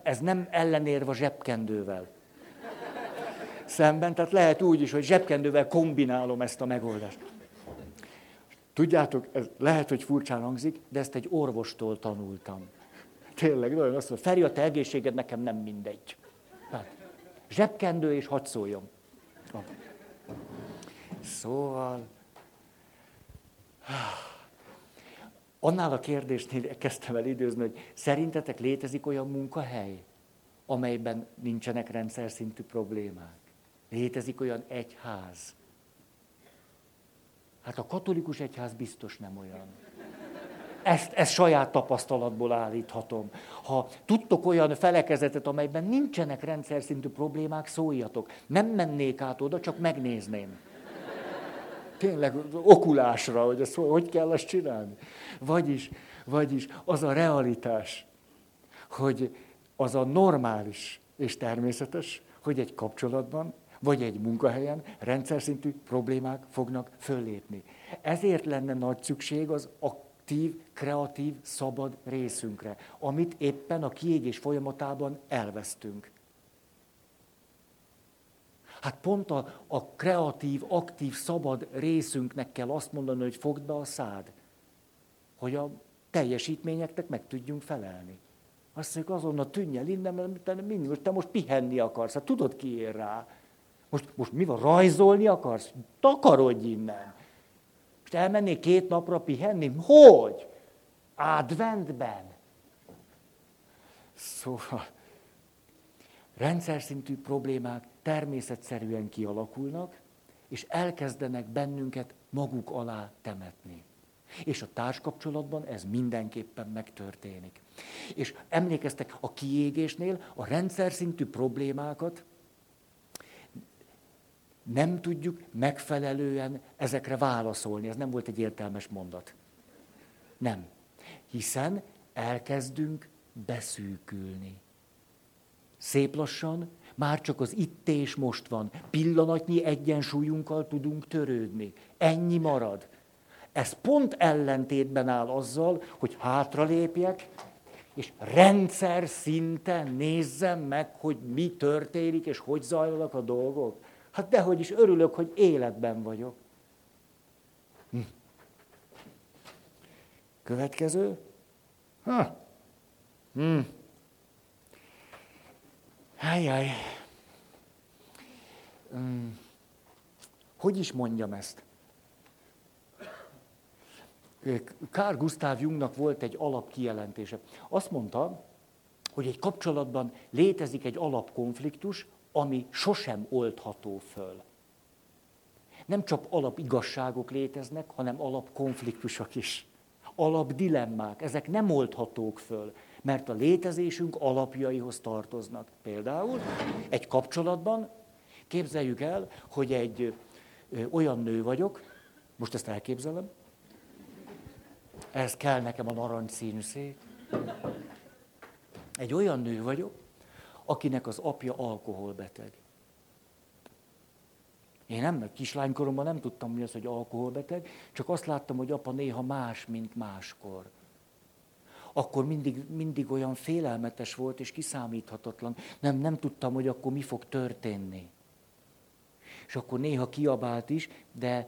Ez nem ellenérve zsebkendővel. Szemben, tehát lehet úgy is, hogy zsebkendővel kombinálom ezt a megoldást. Tudjátok, ez lehet, hogy furcsán hangzik, de ezt egy orvostól tanultam. Tényleg, nagyon azt mondja, Feri, a te egészséged nekem nem mindegy. Hát, zsebkendő és hadd szóljam. Szóval... Annál a kérdésnél kezdtem el időzni, hogy szerintetek létezik olyan munkahely, amelyben nincsenek rendszer szintű problémák? Létezik olyan egyház? Hát a katolikus egyház biztos nem olyan. Ezt saját tapasztalatból állíthatom. Ha tudtok olyan felekezetet, amelyben nincsenek rendszer szintű problémák, szóljatok. Nem mennék át oda, csak megnézném. Tényleg okulásra, hogy ezt hogy kell ezt csinálni. Vagyis az a realitás, hogy az a normális és természetes, hogy egy kapcsolatban vagy egy munkahelyen rendszer szintű problémák fognak föllépni. Ezért lenne nagy szükség az aktív, kreatív, szabad részünkre, amit éppen a kiégés folyamatában elvesztünk. Hát pont a kreatív, aktív, szabad részünknek kell azt mondani, hogy fogd be a szád, hogy a teljesítményeknek meg tudjunk felelni. Azt mondjuk, azonnal tűnj el innen, mert te most pihenni akarsz, hát tudod, ki ér rá. Most mi van, rajzolni akarsz? Takarodj innen. Most elmennék 2 napra pihenni? Hogy? Adventben. Szóval rendszer szintű problémák természetszerűen kialakulnak, és elkezdenek bennünket maguk alá temetni. És a társkapcsolatban ez mindenképpen megtörténik. És emlékeztek, a kiégésnél a rendszer szintű problémákat nem tudjuk megfelelően ezekre válaszolni. Ez nem volt egy értelmes mondat. Nem. Hiszen elkezdünk beszűkülni. Szép lassan, már csak az itt és most van. Pillanatnyi egyensúlyunkkal tudunk törődni. Ennyi marad. Ez pont ellentétben áll azzal, hogy hátralépjek, és rendszer szinten nézzem meg, hogy mi történik, és hogy zajlanak a dolgok. Hát dehogy is, örülök, hogy életben vagyok. Következő. Hogy is mondjam ezt? Carl Gustav Jungnak volt egy alapkijelentése. Azt mondta, hogy egy kapcsolatban létezik egy alapkonfliktus, ami sosem oldható föl. Nem csak alapigazságok léteznek, hanem alapkonfliktusok is. Alapdilemmák, ezek nem oldhatók föl, mert a létezésünk alapjaihoz tartoznak. Például egy kapcsolatban képzeljük el, hogy egy olyan nő vagyok, most ezt elképzelem, ehhez kell nekem a narancsszínű szék. Egy olyan nő vagyok, akinek az apja alkoholbeteg. Én nem, mert kislánykoromban nem tudtam, mi az, hogy alkoholbeteg, csak azt láttam, hogy apa néha más, mint máskor. Akkor mindig olyan félelmetes volt és kiszámíthatatlan. Nem tudtam, hogy akkor mi fog történni. És akkor néha kiabált is, de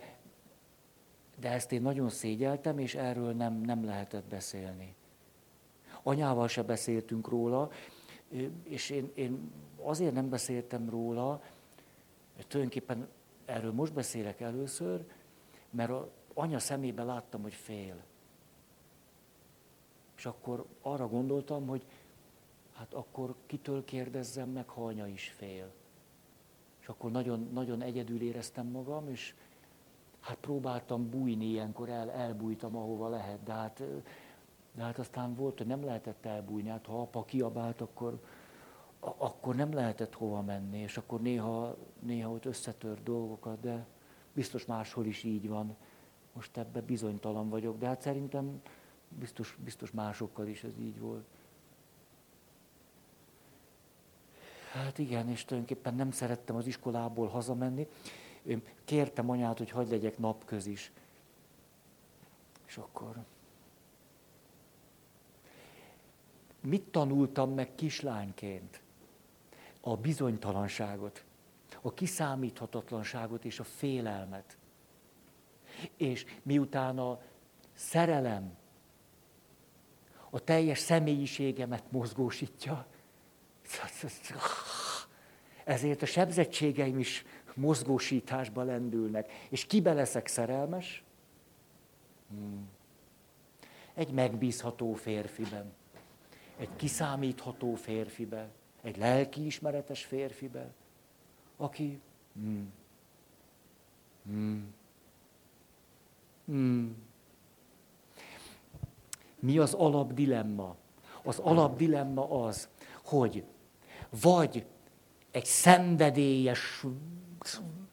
ezt én nagyon szégyeltem, és erről nem lehetett beszélni. Anyával se beszéltünk róla, és én azért nem beszéltem róla, tulajdonképpen erről most beszélek először, mert az anya szemébe láttam, hogy fél. És akkor arra gondoltam, hogy hát akkor kitől kérdezzem meg, ha anya is fél. És akkor nagyon, nagyon egyedül éreztem magam, és Hát próbáltam bújni ilyenkor, elbújtam ahova lehet, de hát aztán volt, hogy nem lehetett elbújni, hát ha apa kiabált, akkor nem lehetett hova menni, és akkor néha ott összetört dolgokat, de biztos máshol is így van. Most ebbe bizonytalan vagyok, de hát szerintem biztos másokkal is ez így volt. Hát igen, és tulajdonképpen nem szerettem az iskolából hazamenni. Kértem anyát, hogy hadd legyek napköz is. És akkor... Mit tanultam meg kislányként? A bizonytalanságot, a kiszámíthatatlanságot és a félelmet. És miután a szerelem a teljes személyiségemet mozgósítja, ezért a sebzettségeim is mozgósításba lendülnek. És kibe leszek szerelmes? Egy megbízható férfiben. Egy kiszámítható férfibe, egy lelkiismeretes férfibe, aki Mi az alapdilemma? Az alapdilemma az, hogy vagy egy szenvedélyes,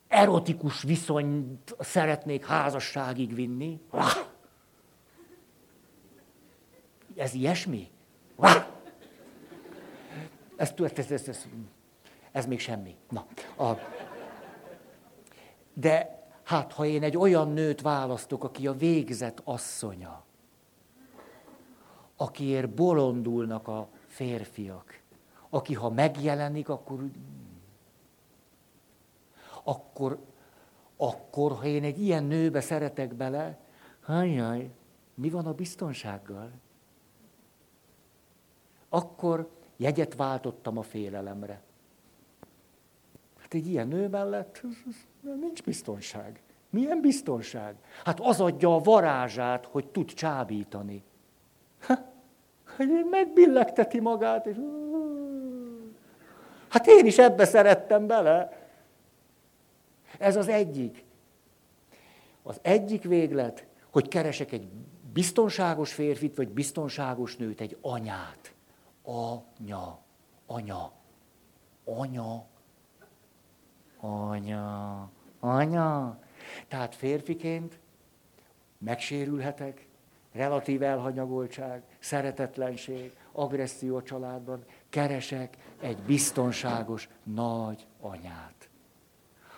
erotikus viszonyt szeretnék házasságig vinni. Ez ilyesmi? Ez még semmi. Na. De hát, ha én egy olyan nőt választok, aki a végzett asszonya, akiért bolondulnak a férfiak, aki ha megjelenik, akkor ha én egy ilyen nőbe szeretek bele, hajjaj, mi van a biztonsággal? Akkor jegyet váltottam a félelemre. Hát egy ilyen nő mellett nincs biztonság. Milyen biztonság? Hát az adja a varázsát, hogy tud csábítani. Hogy megbillegteti magát, és... Hát én is ebbe szerettem bele. Ez az egyik. Az egyik véglet, hogy keresek egy biztonságos férfit, vagy biztonságos nőt, egy anyát. Anya. Tehát férfiként megsérülhetek, relatív elhanyagoltság, szeretetlenség, agresszió a családban, keresek egy biztonságos nagy anyát,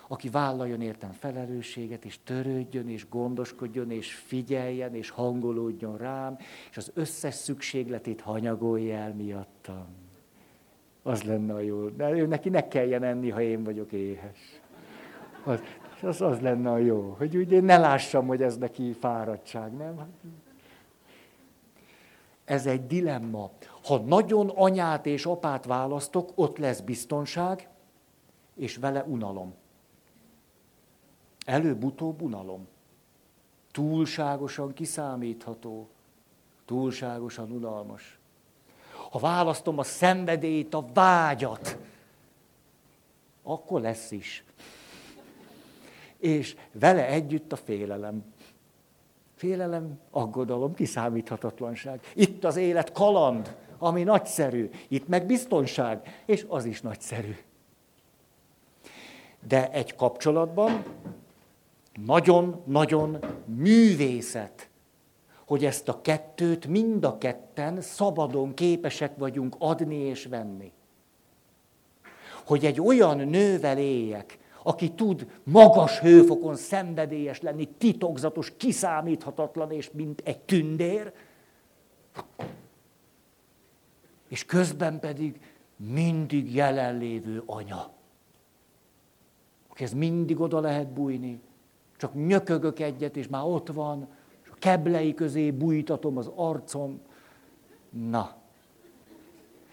aki vállaljon értem felelősséget, és törődjön, és gondoskodjon, és figyeljen, és hangolódjon rám, és az összes szükségletét hanyagolja el miattam. Az lenne a jó. De ő neki ne kelljen enni, ha én vagyok éhes. Az lenne a jó, hogy úgy én ne lássam, hogy ez neki fáradtság, nem? Ez egy dilemma. Ha nagyon anyát és apát választok, ott lesz biztonság, és vele unalom. Előbb-utóbb unalom. Túlságosan kiszámítható, túlságosan unalmas. Ha választom a szenvedélyt, a vágyat, akkor lesz is. És vele együtt a félelem. Félelem, aggodalom, kiszámíthatatlanság. Itt az élet kaland, ami nagyszerű. Itt meg biztonság, és az is nagyszerű. De egy kapcsolatban... Nagyon-nagyon művészet, hogy ezt a kettőt mind a ketten szabadon képesek vagyunk adni és venni. Hogy egy olyan nővel éljek, aki tud magas hőfokon szenvedélyes lenni, titokzatos, kiszámíthatatlan és mint egy tündér, és közben pedig mindig jelenlévő anya. Akihez mindig oda lehet bújni. Csak nyökögök egyet, és már ott van, és a keblei közé bújtatom az arcom. Na.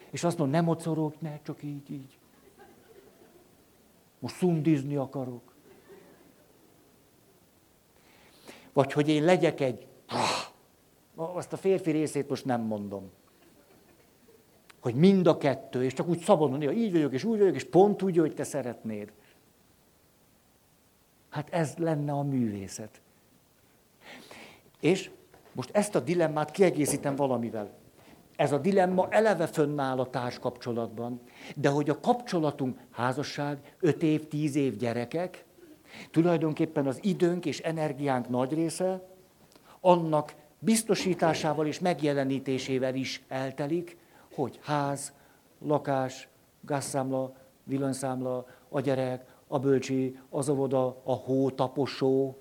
És azt mondom, nem mocorog, ne, csak így. Most szundizni akarok. Vagy hogy én legyek egy... Azt a férfi részét most nem mondom. Hogy mind a kettő, és csak úgy szabadon, így vagyok, és úgy vagyok, és pont úgy, hogy te szeretnéd. Hát ez lenne a művészet. És most ezt a dilemmát kiegészítem valamivel. Ez a dilemma eleve fönnáll a társkapcsolatban, de hogy a kapcsolatunk házasság, 5 év, 10 év gyerekek, tulajdonképpen az időnk és energiánk nagy része annak biztosításával és megjelenítésével is eltelik, hogy ház, lakás, gázszámla, villanyszámla, a gyerek, a bölcsi, az óvoda, a hótaposó.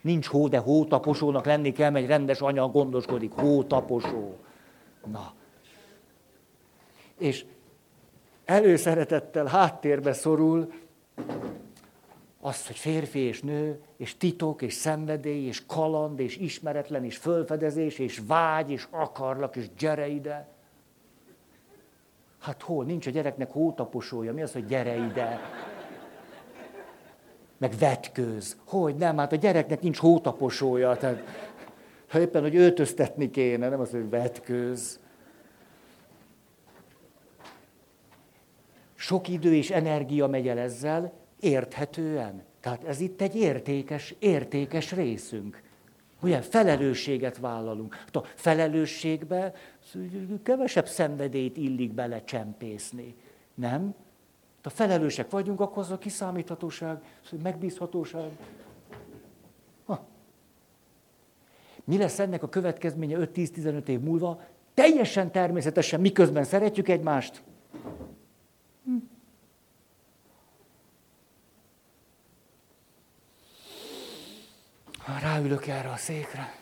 Nincs hó, de hótaposónak lenni kell, mert egy rendes anya gondoskodik. Hótaposó. Na. És előszeretettel háttérbe szorul az, hogy férfi és nő, és titok, és szenvedély, és kaland, és ismeretlen, és fölfedezés, és vágy, és akarlak, és gyere ide. Hát hol? Nincs a gyereknek hótaposója. Mi az, hogy gyere ide? Meg vetkőz. Hogy nem? Hát a gyereknek nincs hótaposója. Tehát, ha éppen, hogy öltöztetni kéne, nem az, hogy vetkőz. Sok idő és energia megy el ezzel, érthetően. Tehát ez itt egy értékes részünk. Olyan felelősséget vállalunk. A felelősségbe kevesebb szenvedélyt illik bele csempészni. Nem? Ha felelősek vagyunk, akkor az a kiszámíthatóság, megbízhatóság. Ha. Mi lesz ennek a következménye 5-10-15 év múlva? Teljesen természetesen, miközben szeretjük egymást. Ráülök erre a székre.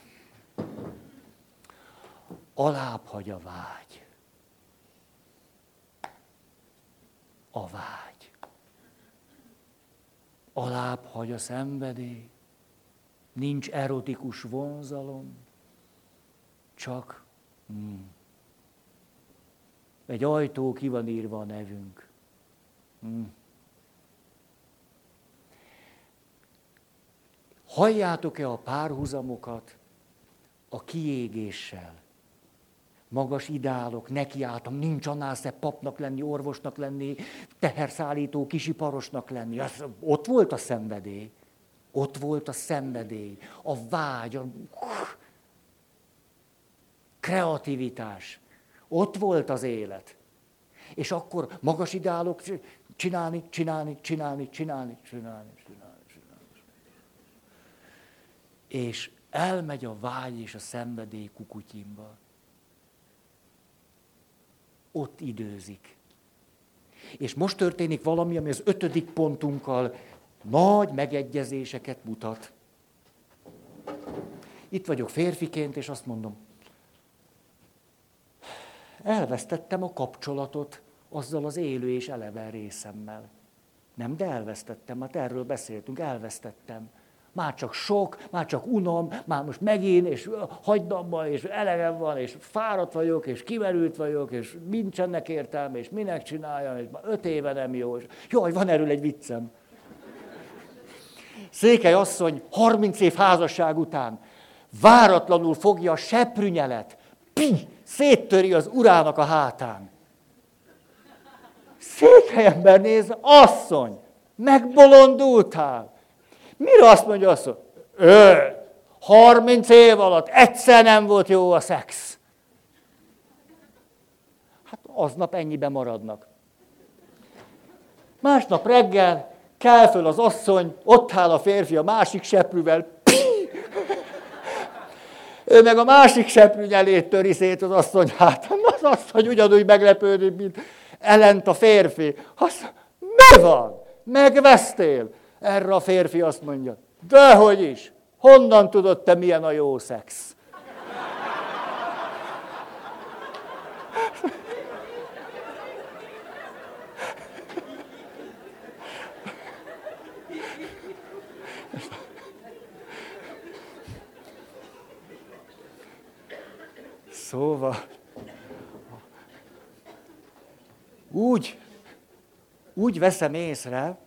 Alább hagy a vágy. A vágy. Alább hagy a szenvedély. Nincs erotikus vonzalom. Csak egy ajtó, ki van írva a nevünk. Halljátok-e a párhuzamokat a kiégéssel? Magas ideálok, nekiálltam, nincs annál szebb papnak lenni, orvosnak lenni, teherszállító, kisiparosnak lenni. Az, ott volt a szenvedély. Ott volt a szenvedély, a vágy, a kreativitás. Ott volt az élet. És akkor magas ideálok csinálni. És elmegy a vágy és a szenvedély kukutyimba. Ott időzik. És most történik valami, ami az 5. pontunkkal nagy megegyezéseket mutat. Itt vagyok férfiként, és azt mondom, elvesztettem a kapcsolatot azzal az élő és eleven részemmel. Nem, de elvesztettem, hát erről beszéltünk, elvesztettem. Már csak sok, már csak unom, már most megint, és hagyd abba, és elegem van, és fáradt vagyok, és kimerült vagyok, és nincsenek értelme, és minek csináljam, és már 5 éve nem jó. És... Jaj, van erről egy viccem. Székely asszony 30 év házasság után váratlanul fogja a seprűnyelet, széttöri az urának a hátán. Székely ember néz, asszony, megbolondultál. Mire azt mondja azt, hogy 30 év alatt egyszer nem volt jó a szex. Hát aznap ennyibe maradnak. Másnap reggel kell föl az asszony, ott áll a férfi a másik seprűvel. Ő meg a másik seprűnyelét töri szét az asszony hátán. Az asszony ugyanúgy meglepődik, mint ellent a férfi. Azt mi van? Megvesztél? Erre a férfi azt mondja, dehogy is, honnan tudod te, milyen a jó szex? Szóval, úgy veszem észre,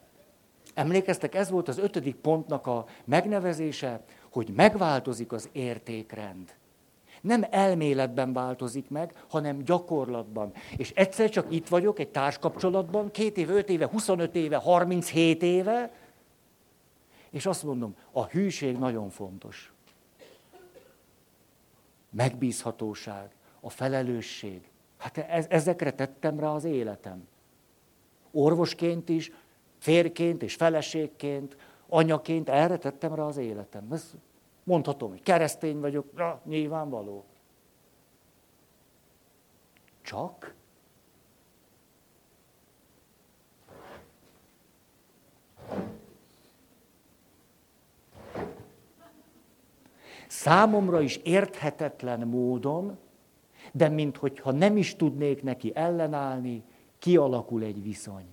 emlékeztek, ez volt az 5. pontnak a megnevezése, hogy megváltozik az értékrend. Nem elméletben változik meg, hanem gyakorlatban. És egyszer csak itt vagyok egy társkapcsolatban, 2 éve, 5 éve, 25 éve, 37 éve, És azt mondom, a hűség nagyon fontos. Megbízhatóság, a felelősség. Hát ezekre tettem rá az életem. Orvosként is, férként és feleségként, anyaként erre tettem rá az életem. Ezt mondhatom, hogy keresztény vagyok, na, nyilvánvaló. Csak számomra is érthetetlen módon, de minthogyha nem is tudnék neki ellenállni, kialakul egy viszony.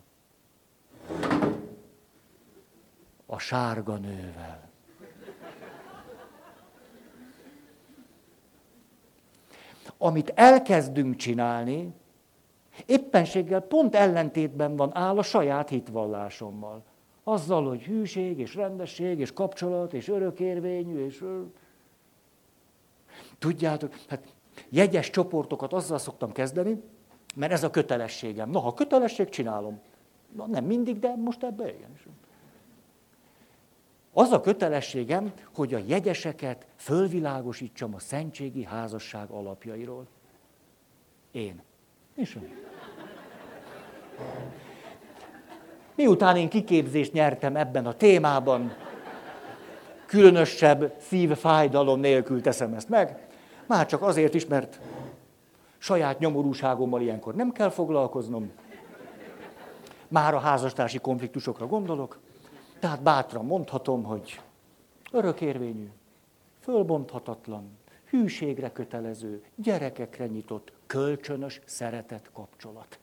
A sárga nővel. Amit elkezdünk csinálni, éppenséggel pont ellentétben van áll a saját hitvallásommal. Azzal, hogy hűség, és rendesség, és kapcsolat, és örökérvényű, és... Tudjátok, hát jegyes csoportokat azzal szoktam kezdeni, mert ez a kötelességem. Na, ha kötelesség, csinálom. Na, nem mindig, de most ebben igen. Az a kötelességem, hogy a jegyeseket fölvilágosítsam a szentségi házasság alapjairól. Én. És én. Miután én kiképzést nyertem ebben a témában, különösebb szívfájdalom nélkül teszem ezt meg, már csak azért is, mert saját nyomorúságommal ilyenkor nem kell foglalkoznom, már a házastársi konfliktusokra gondolok, tehát bátran mondhatom, hogy örökérvényű, fölbonthatatlan, hűségre kötelező, gyerekekre nyitott, kölcsönös szeretet kapcsolat.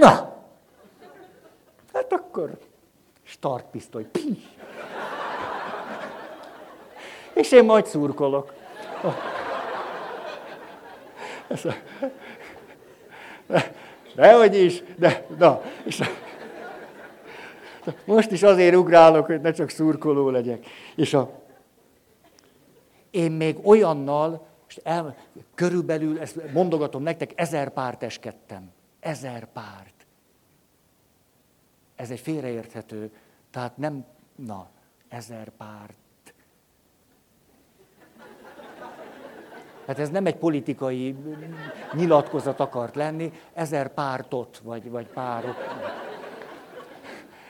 Na! Hát akkor startpisztoly. Píj. És én majd szurkolok. Dehogy is, de... Na. És, most is azért ugrálok, hogy ne csak szurkoló legyek. És én még olyannal, körülbelül, ezt mondogatom nektek, 1000 párt eskedtem. 1000 párt. Ez egy félreérthető, tehát nem, na, 1000 párt. Hát ez nem egy politikai nyilatkozat akart lenni, 1000 pártot, vagy párok.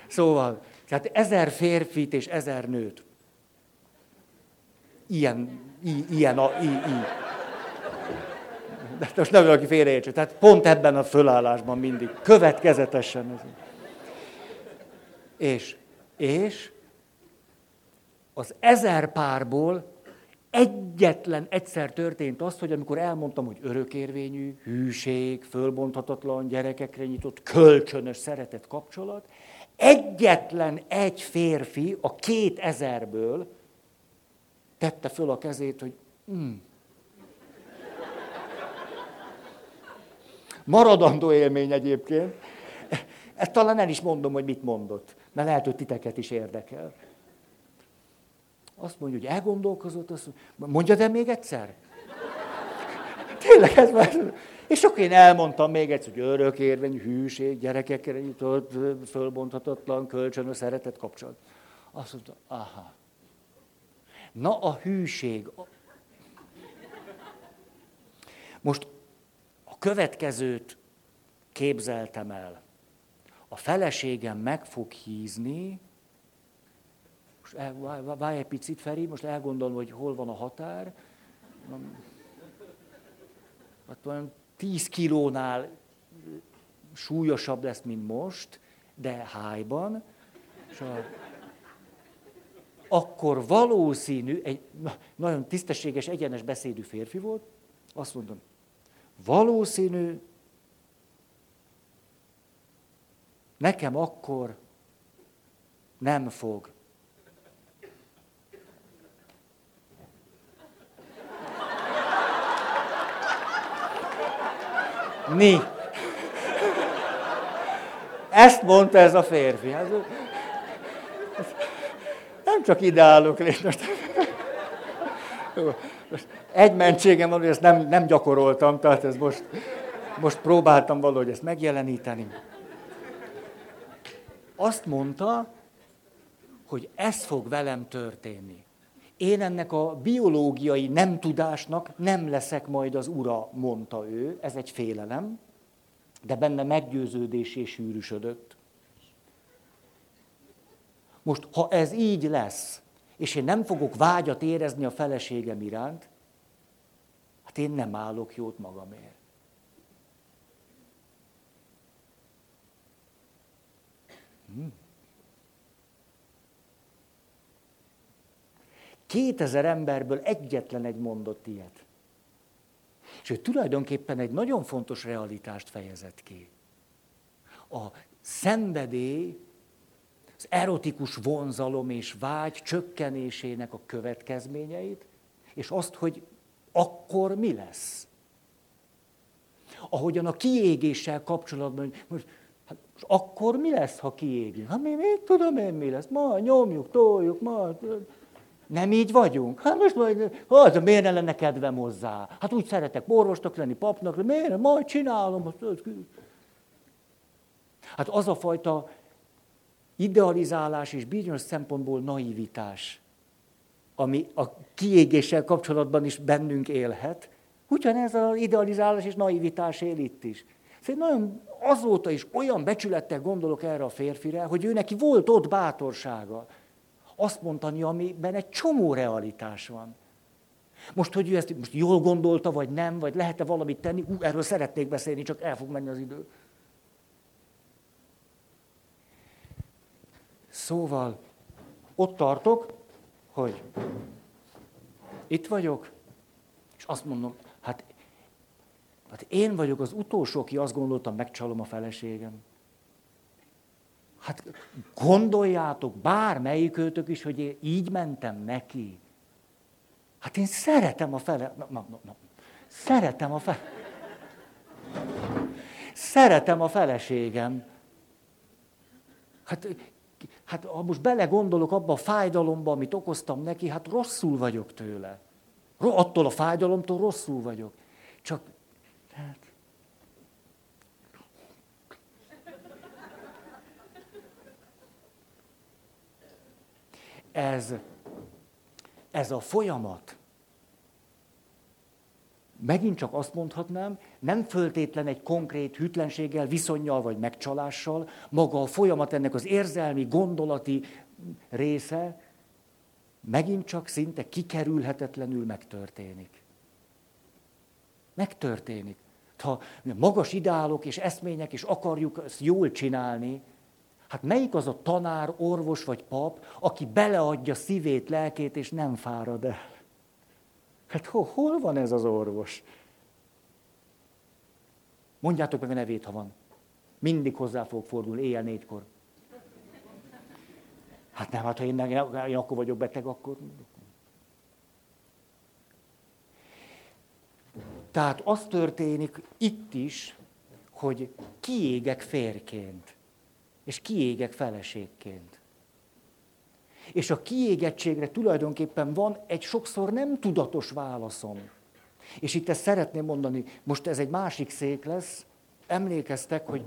Szóval, tehát 1000 férfit és 1000 nőt. Ilyen. De most nem valaki félreértse, tehát pont ebben a fölállásban mindig, következetesen ez. És az 1000 párból egyetlen egyszer történt az, hogy amikor elmondtam, hogy örökérvényű, hűség, fölbonthatatlan, gyerekekre nyitott, kölcsönös szeretet kapcsolat, egyetlen egy férfi a 2000-ből tette föl a kezét, hogy Maradandó élmény egyébként. Ezt talán el is mondom, hogy mit mondott, mert lehet, hogy titeket is érdekel. Azt mondja, hogy elgondolkozott, azt mondja, de még egyszer? Tényleg ez már... És akkor én elmondtam még egyszer, hogy örökérvény, hűség, gyerekekre nyitott, fölbonthatatlan, kölcsönös szeretet kapcsolat. Azt mondta, aha. Na a hűség. Most a következőt képzeltem el. A feleségem meg fog hízni, most várj egy picit, Feri, most elgondolom, hogy hol van a határ. Hát olyan 10 kilónál súlyosabb lesz, mint most, de hájban. Akkor valószínű, egy nagyon tisztességes, egyenes beszédű férfi volt, azt mondom, valószínű, nekem akkor nem fog. Ni. Ezt mondta ez a férfi. Nem csak ideálok létre. Egy mentségem van, hogy ezt nem gyakoroltam, tehát ezt most próbáltam valahogy ezt megjeleníteni. azt mondta, hogy ez fog velem történni. Én ennek a biológiai nem tudásnak nem leszek majd az ura, mondta ő. Ez egy félelem, de benne meggyőződésé sűrűsödött. Most, ha ez így lesz, és én nem fogok vágyat érezni a feleségem iránt, hát én nem állok jót magamért. Hmm. 2000 emberből egyetlen egy mondott ilyet. És ő tulajdonképpen egy nagyon fontos realitást fejezett ki. A szenvedély, az erotikus vonzalom és vágy csökkenésének a következményeit, és azt, hogy akkor mi lesz. Ahogyan a kiégéssel kapcsolatban, hogy most, hát, most akkor mi lesz, ha kiégünk? Hát még tudom én, mi lesz. Majd nyomjuk, toljuk, majd... Nem így vagyunk. Hát most majd, hát miért ne lenne kedvem hozzá? Hát úgy szeretek orvosnak lenni, papnak lenni, miért? Majd csinálom. Hát az a fajta idealizálás és bizonyos szempontból naivitás, ami a kiégéssel kapcsolatban is bennünk élhet, ugyanez az idealizálás és naivitás él itt is. Szóval nagyon azóta is olyan becsülettel gondolok erre a férfire, hogy ő neki volt ott bátorsága. Azt mondani, amiben egy csomó realitás van. Most, hogy ő ezt most jól gondolta, vagy nem, vagy lehet-e valamit tenni, erről szeretnék beszélni, csak el fog menni az idő. Szóval ott tartok, hogy itt vagyok, és azt mondom, hát én vagyok az utolsó, aki azt gondoltam, megcsalom a feleségem. Hát gondoljátok, bármelyikőtök is, hogy én így mentem neki. Hát én szeretem a feleségem. Szeretem a feleségem. Hát ha most belegondolok abba a fájdalomba, amit okoztam neki, hát rosszul vagyok tőle. Attól a fájdalomtól rosszul vagyok. Csak... Hát, Ez a folyamat, megint csak azt mondhatnám, nem föltétlen egy konkrét hűtlenséggel, viszonnyal vagy megcsalással, maga a folyamat ennek az érzelmi, gondolati része megint csak szinte kikerülhetetlenül megtörténik. Megtörténik. Ha magas ideálok és eszmények, és akarjuk ezt jól csinálni, hát melyik az a tanár, orvos vagy pap, aki beleadja szívét, lelkét, és nem fárad el? Hát hol van ez az orvos? Mondjátok meg a nevét, ha van. Mindig hozzá fogok fordulni, éjjel 4-kor. Hát nem, hát ha én akkor vagyok beteg, akkor... Tehát az történik itt is, hogy kiégek férként. És kiégek feleségként. És a kiégettségre tulajdonképpen van egy sokszor nem tudatos válaszom. És itt ezt szeretném mondani, most ez egy másik szék lesz, emlékeztek, hogy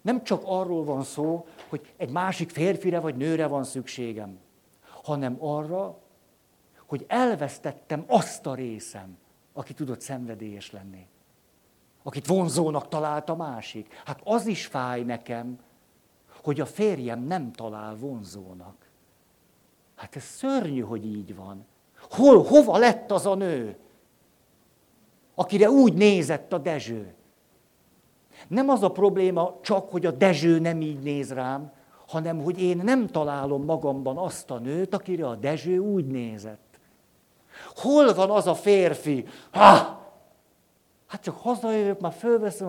nem csak arról van szó, hogy egy másik férfire vagy nőre van szükségem, hanem arra, hogy elvesztettem azt a részem, aki tudott szenvedélyes lenni. Akit vonzónak talált a másik. Hát az is fáj nekem, hogy a férjem nem talál vonzónak. Hát ez szörnyű, hogy így van. Hova lett az a nő, akire úgy nézett a Dezső? Nem az a probléma csak, hogy a Dezső nem így néz rám, hanem hogy én nem találom magamban azt a nőt, akire a Dezső úgy nézett. Hol van az a férfi? Hát csak hazajövök, már fölveszem,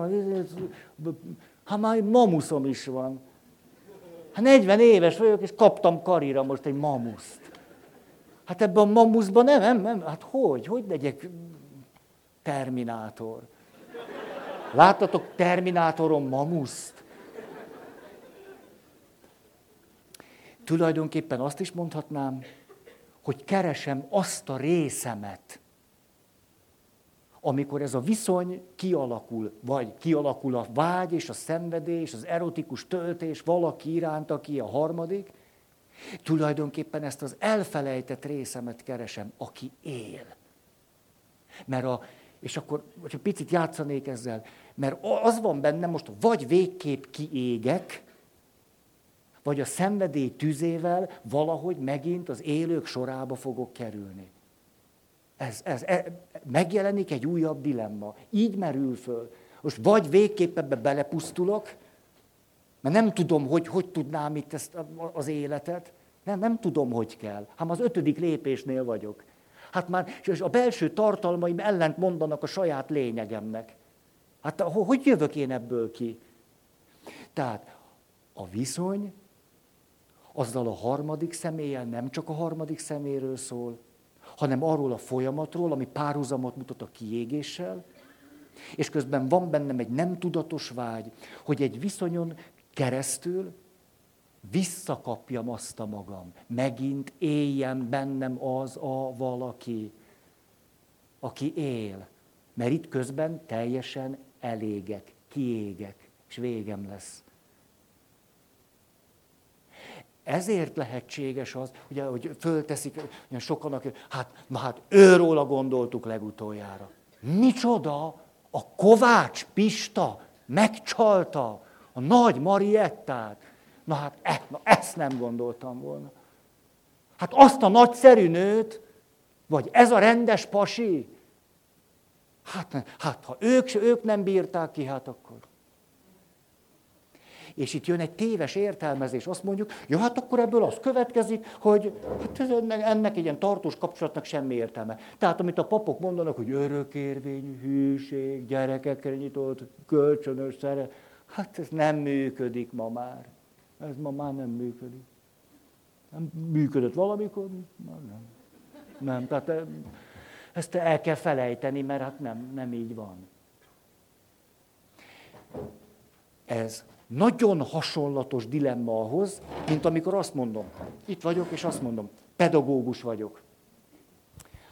hát már mamuszom is van. Hát 40 éves vagyok, és kaptam karira most egy mamuszt. Hát ebben a mamuszban nem, hát hogy legyek Terminátor? Láttatok Terminátoron mamuszt? Tulajdonképpen azt is mondhatnám, hogy keresem azt a részemet, amikor ez a viszony kialakul, vagy kialakul a vágy és a szenvedés, az erotikus töltés valaki iránt, aki a harmadik, tulajdonképpen ezt az elfelejtett részemet keresem, aki él. Mert és akkor, hogyha picit játszanék ezzel, mert az van bennem most, vagy végképp kiégek, vagy a szenvedély tüzével valahogy megint az élők sorába fogok kerülni. Ez megjelenik egy újabb dilemma. Így merül föl. Most vagy végképp ebbe belepusztulok, mert nem tudom, hogy tudnám itt ezt az életet. Nem tudom, hogy kell. Hát az 5. lépésnél vagyok. Hát már és a belső tartalmaim ellent mondanak a saját lényegemnek. Hát hogy jövök én ebből ki? Tehát a viszony azzal a harmadik személlyel nem csak a harmadik személyről szól, hanem arról a folyamatról, ami párhuzamot mutat a kiégéssel, és közben van bennem egy nem tudatos vágy, hogy egy viszonyon keresztül visszakapjam azt a magam, megint éljen bennem az a valaki, aki él, mert itt közben teljesen elégek, kiégek, és végem lesz. Ezért lehetséges az, ugye, hogy fölteszik sokan, akik, hát őróla gondoltuk legutoljára. Micsoda? A Kovács Pista megcsalta a Nagy Mariettát. Na ezt nem gondoltam volna. Hát azt a nagyszerű nőt, vagy ez a rendes pasi, hát ha ők nem bírták ki, hát akkor... És itt jön egy téves értelmezés, azt mondjuk, jó, hát akkor ebből az következik, hogy ennek egy ilyen tartós kapcsolatnak semmi értelme. Tehát amit a papok mondanak, hogy örökérvényű hűség, gyerekekre nyitott, kölcsönös szere, hát ez nem működik ma már. Ez ma már nem működik. Nem működött valamikor, már nem. Nem, tehát ezt el kell felejteni, mert hát nem így van. Ez nagyon hasonlatos dilemma ahhoz, mint amikor azt mondom, itt vagyok, és azt mondom, pedagógus vagyok.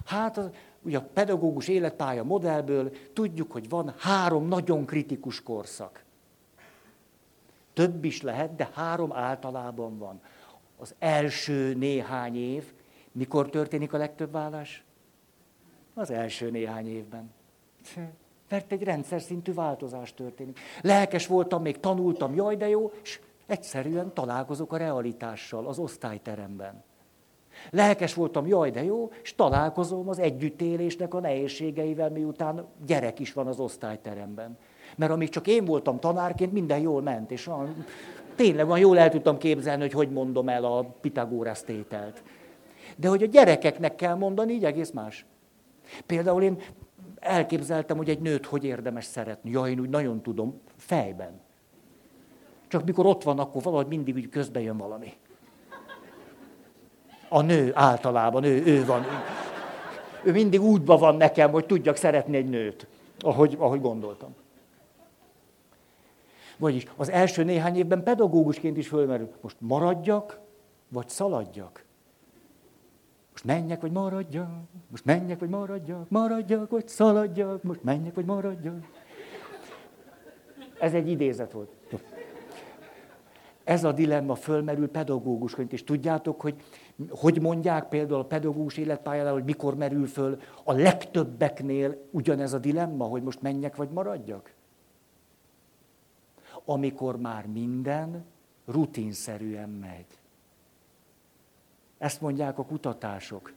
Hát ugye a pedagógus életpálya modellből tudjuk, hogy van 3 nagyon kritikus korszak. Több is lehet, de 3 általában van. Az első néhány év, mikor történik a legtöbb válás? Az első néhány évben. Mert egy rendszer szintű változás történik. Lelkes voltam, még tanultam, jaj de jó, és egyszerűen találkozok a realitással az osztályteremben. Lelkes voltam, jaj de jó, és találkozom az együttélésnek a nehézségeivel, miután gyerek is van az osztályteremben. Mert amíg csak én voltam tanárként, minden jól ment, és tényleg van, jól el tudtam képzelni, hogy mondom el a Pitagórasz tételt. De hogy a gyerekeknek kell mondani, így egész más. Például én elképzeltem, hogy egy nőt hogy érdemes szeretni. Ja, én úgy nagyon tudom, fejben. Csak mikor ott van, akkor valahogy mindig úgy közben jön valami. A nő általában, ő van. Ő mindig útban van nekem, hogy tudjak szeretni egy nőt, ahogy gondoltam. Vagyis az első néhány évben pedagógusként is fölmerül. Most maradjak, vagy szaladjak? Most menjek, vagy maradjak, most menjek, vagy maradjak, maradjak, vagy szaladjak, most menjek, vagy maradjak. Ez egy idézet volt. Ez a dilemma fölmerül pedagógusként, és tudjátok, hogy mondják például a pedagógus életpályánál, hogy mikor merül föl a legtöbbeknél ugyanez a dilemma, hogy most menjek, vagy maradjak? Amikor már minden rutinszerűen megy. Ezt mondják a kutatások.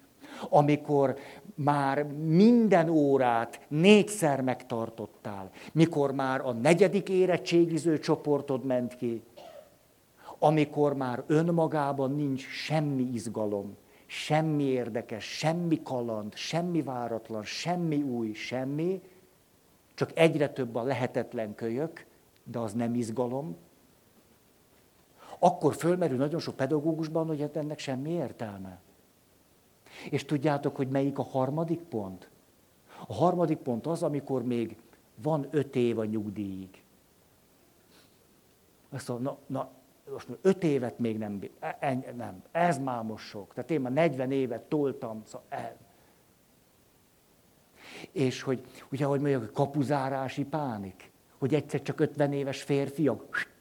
Amikor már minden órát 4-szer megtartottál, mikor már a 4. érettségiző csoportod ment ki, amikor már önmagában nincs semmi izgalom, semmi érdekes, semmi kaland, semmi váratlan, semmi új, semmi, csak egyre több a lehetetlen kölyök, de az nem izgalom, akkor fölmerül nagyon sok pedagógusban, hogy ennek semmi értelme. És tudjátok, hogy melyik a harmadik pont? A harmadik pont az, amikor még van 5 év a nyugdíjig. Azt mondom, na most 5 évet még nem, ez már most sok. Tehát én már 40 évet toltam, szóval és hogy ugye, ahogy mondjuk, kapuzárási pánik, hogy egyszer csak 50 éves férfiak.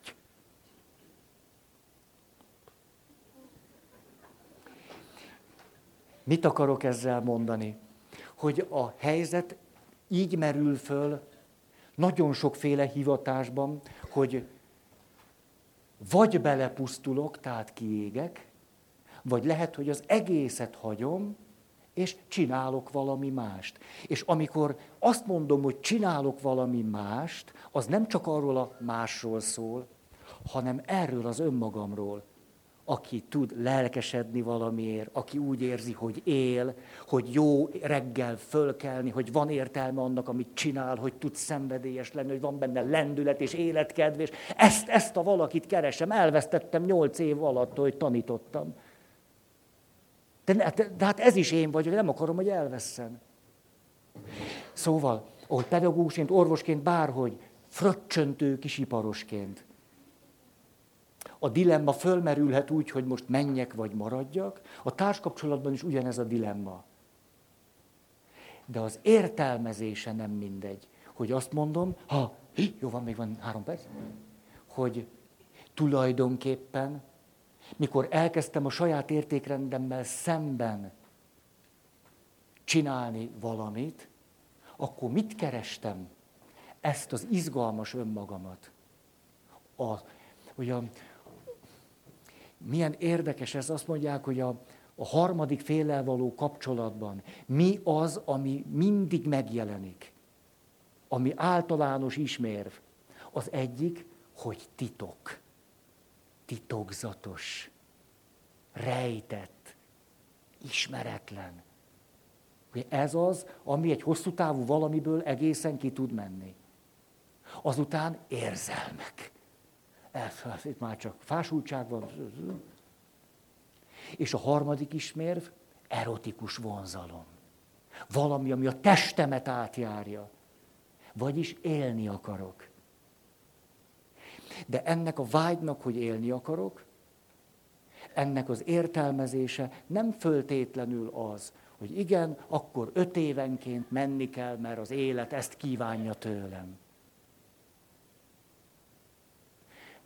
Mit akarok ezzel mondani? Hogy a helyzet így merül föl nagyon sokféle hivatásban, hogy vagy belepusztulok, tehát kiégek, vagy lehet, hogy az egészet hagyom, és csinálok valami mást. És amikor azt mondom, hogy csinálok valami mást, az nem csak arról a másról szól, hanem erről az önmagamról, aki tud lelkesedni valamiért, aki úgy érzi, hogy él, hogy jó reggel fölkelni, hogy van értelme annak, amit csinál, hogy tud szenvedélyes lenni, hogy van benne lendület és életkedv, és ezt a valakit keresem, elvesztettem 8 év alatt, hogy tanítottam. De hát ez is én vagyok, nem akarom, hogy elvesszen. Szóval, ahogy pedagógusként, orvosként, bárhogy, fröccsöntő kisiparosként, a dilemma fölmerülhet úgy, hogy most menjek vagy maradjak, a társkapcsolatban is ugyanez a dilemma. De az értelmezése nem mindegy, hogy azt mondom, jó van, még van 3 perc, hogy tulajdonképpen, mikor elkezdtem a saját értékrendemmel szemben csinálni valamit, akkor mit kerestem? Ezt az izgalmas önmagamat. Milyen érdekes ez, azt mondják, hogy a harmadik féllel való kapcsolatban mi az, ami mindig megjelenik, ami általános ismérv. Az egyik, hogy titok. Titokzatos, rejtett, ismeretlen. Ez az, ami egy hosszú távú valamiből egészen ki tud menni. Azután érzelmek. Itt már csak fásultság van. És a harmadik ismérv, erotikus vonzalom. Valami, ami a testemet átjárja. Vagyis élni akarok. De ennek a vágynak, hogy élni akarok, ennek az értelmezése nem föltétlenül az, hogy igen, akkor 5 évenként menni kell, mert az élet ezt kívánja tőlem.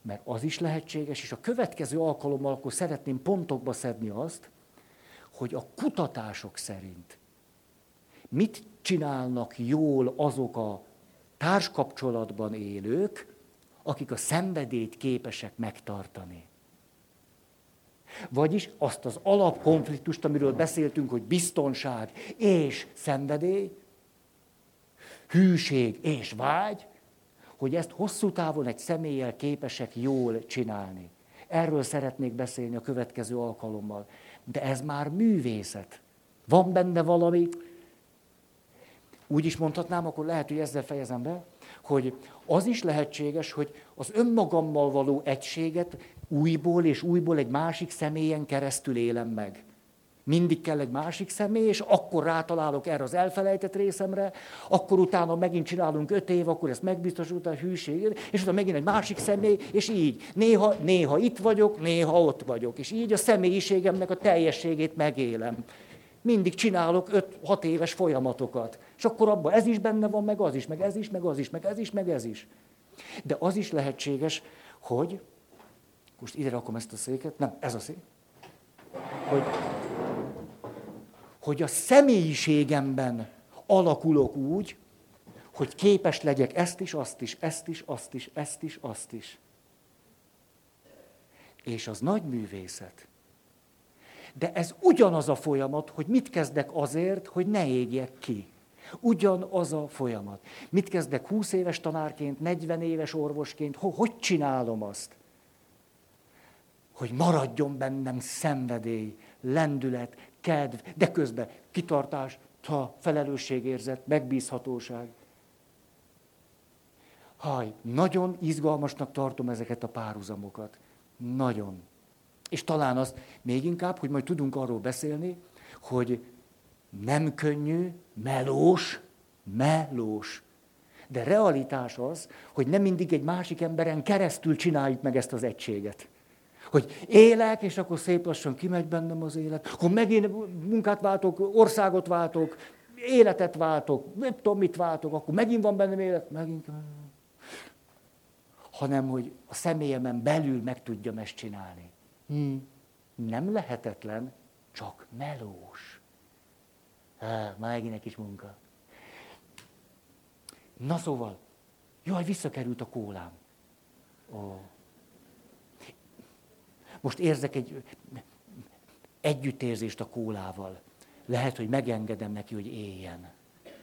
Mert az is lehetséges, és a következő alkalommal akkor szeretném pontokba szedni azt, hogy a kutatások szerint mit csinálnak jól azok a társkapcsolatban élők, akik a szenvedélyt képesek megtartani. Vagyis azt az alapkonfliktust, amiről beszéltünk, hogy biztonság és szenvedély, hűség és vágy, hogy ezt hosszú távon egy személlyel képesek jól csinálni. Erről szeretnék beszélni a következő alkalommal. De ez már művészet. Van benne valami, úgy is mondhatnám, akkor lehet, hogy ezzel fejezem be, hogy az is lehetséges, hogy az önmagammal való egységet újból és újból egy másik személyen keresztül élem meg. Mindig kell egy másik személy, és akkor rátalálok erre az elfelejtett részemre, akkor utána megint csinálunk 5 év, akkor ezt megbiztosult a hűség, és utána megint egy másik személy, és így. Néha itt vagyok, néha ott vagyok, és így a személyiségemnek a teljességét megélem. Mindig csinálok 5-6 éves folyamatokat. És akkor abban ez is benne van, meg az is, meg ez is, meg az is, meg ez is, meg ez is. De az is lehetséges, hogy... Most ide rakom ezt a széket. Nem, ez a szék. Hogy a személyiségemben alakulok úgy, hogy képes legyek ezt is, azt is, ezt is, azt is, ezt is, azt is. És az nagy művészet. De ez ugyanaz a folyamat, hogy mit kezdek azért, hogy ne égjek ki. Ugyanaz a folyamat. Mit kezdek 20 éves tanárként, 40 éves orvosként, hogy csinálom azt? Hogy maradjon bennem szenvedély, lendület, kedv, de közben kitartás, felelősségérzet, megbízhatóság. Nagyon izgalmasnak tartom ezeket a párhuzamokat. Nagyon. És talán az még inkább, hogy majd tudunk arról beszélni, hogy nem könnyű, melós. De realitás az, hogy nem mindig egy másik emberen keresztül csináljuk meg ezt az egységet. Hogy élek, és akkor szép lassan kimegy bennem az élet, akkor megint munkát váltok, országot váltok, életet váltok, nem tudom, mit váltok, akkor megint van bennem élet, megint. Hanem, hogy a személyemen belül meg tudjam ezt csinálni. Nem lehetetlen, csak melós. Már megint egy kis munka. Na szóval, jaj, visszakerült a kólám. Oh. Most érzek egy együttérzést a kólával. Lehet, hogy megengedem neki, hogy éljen.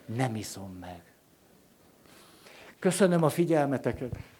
Nem iszom meg. Köszönöm a figyelmeteket.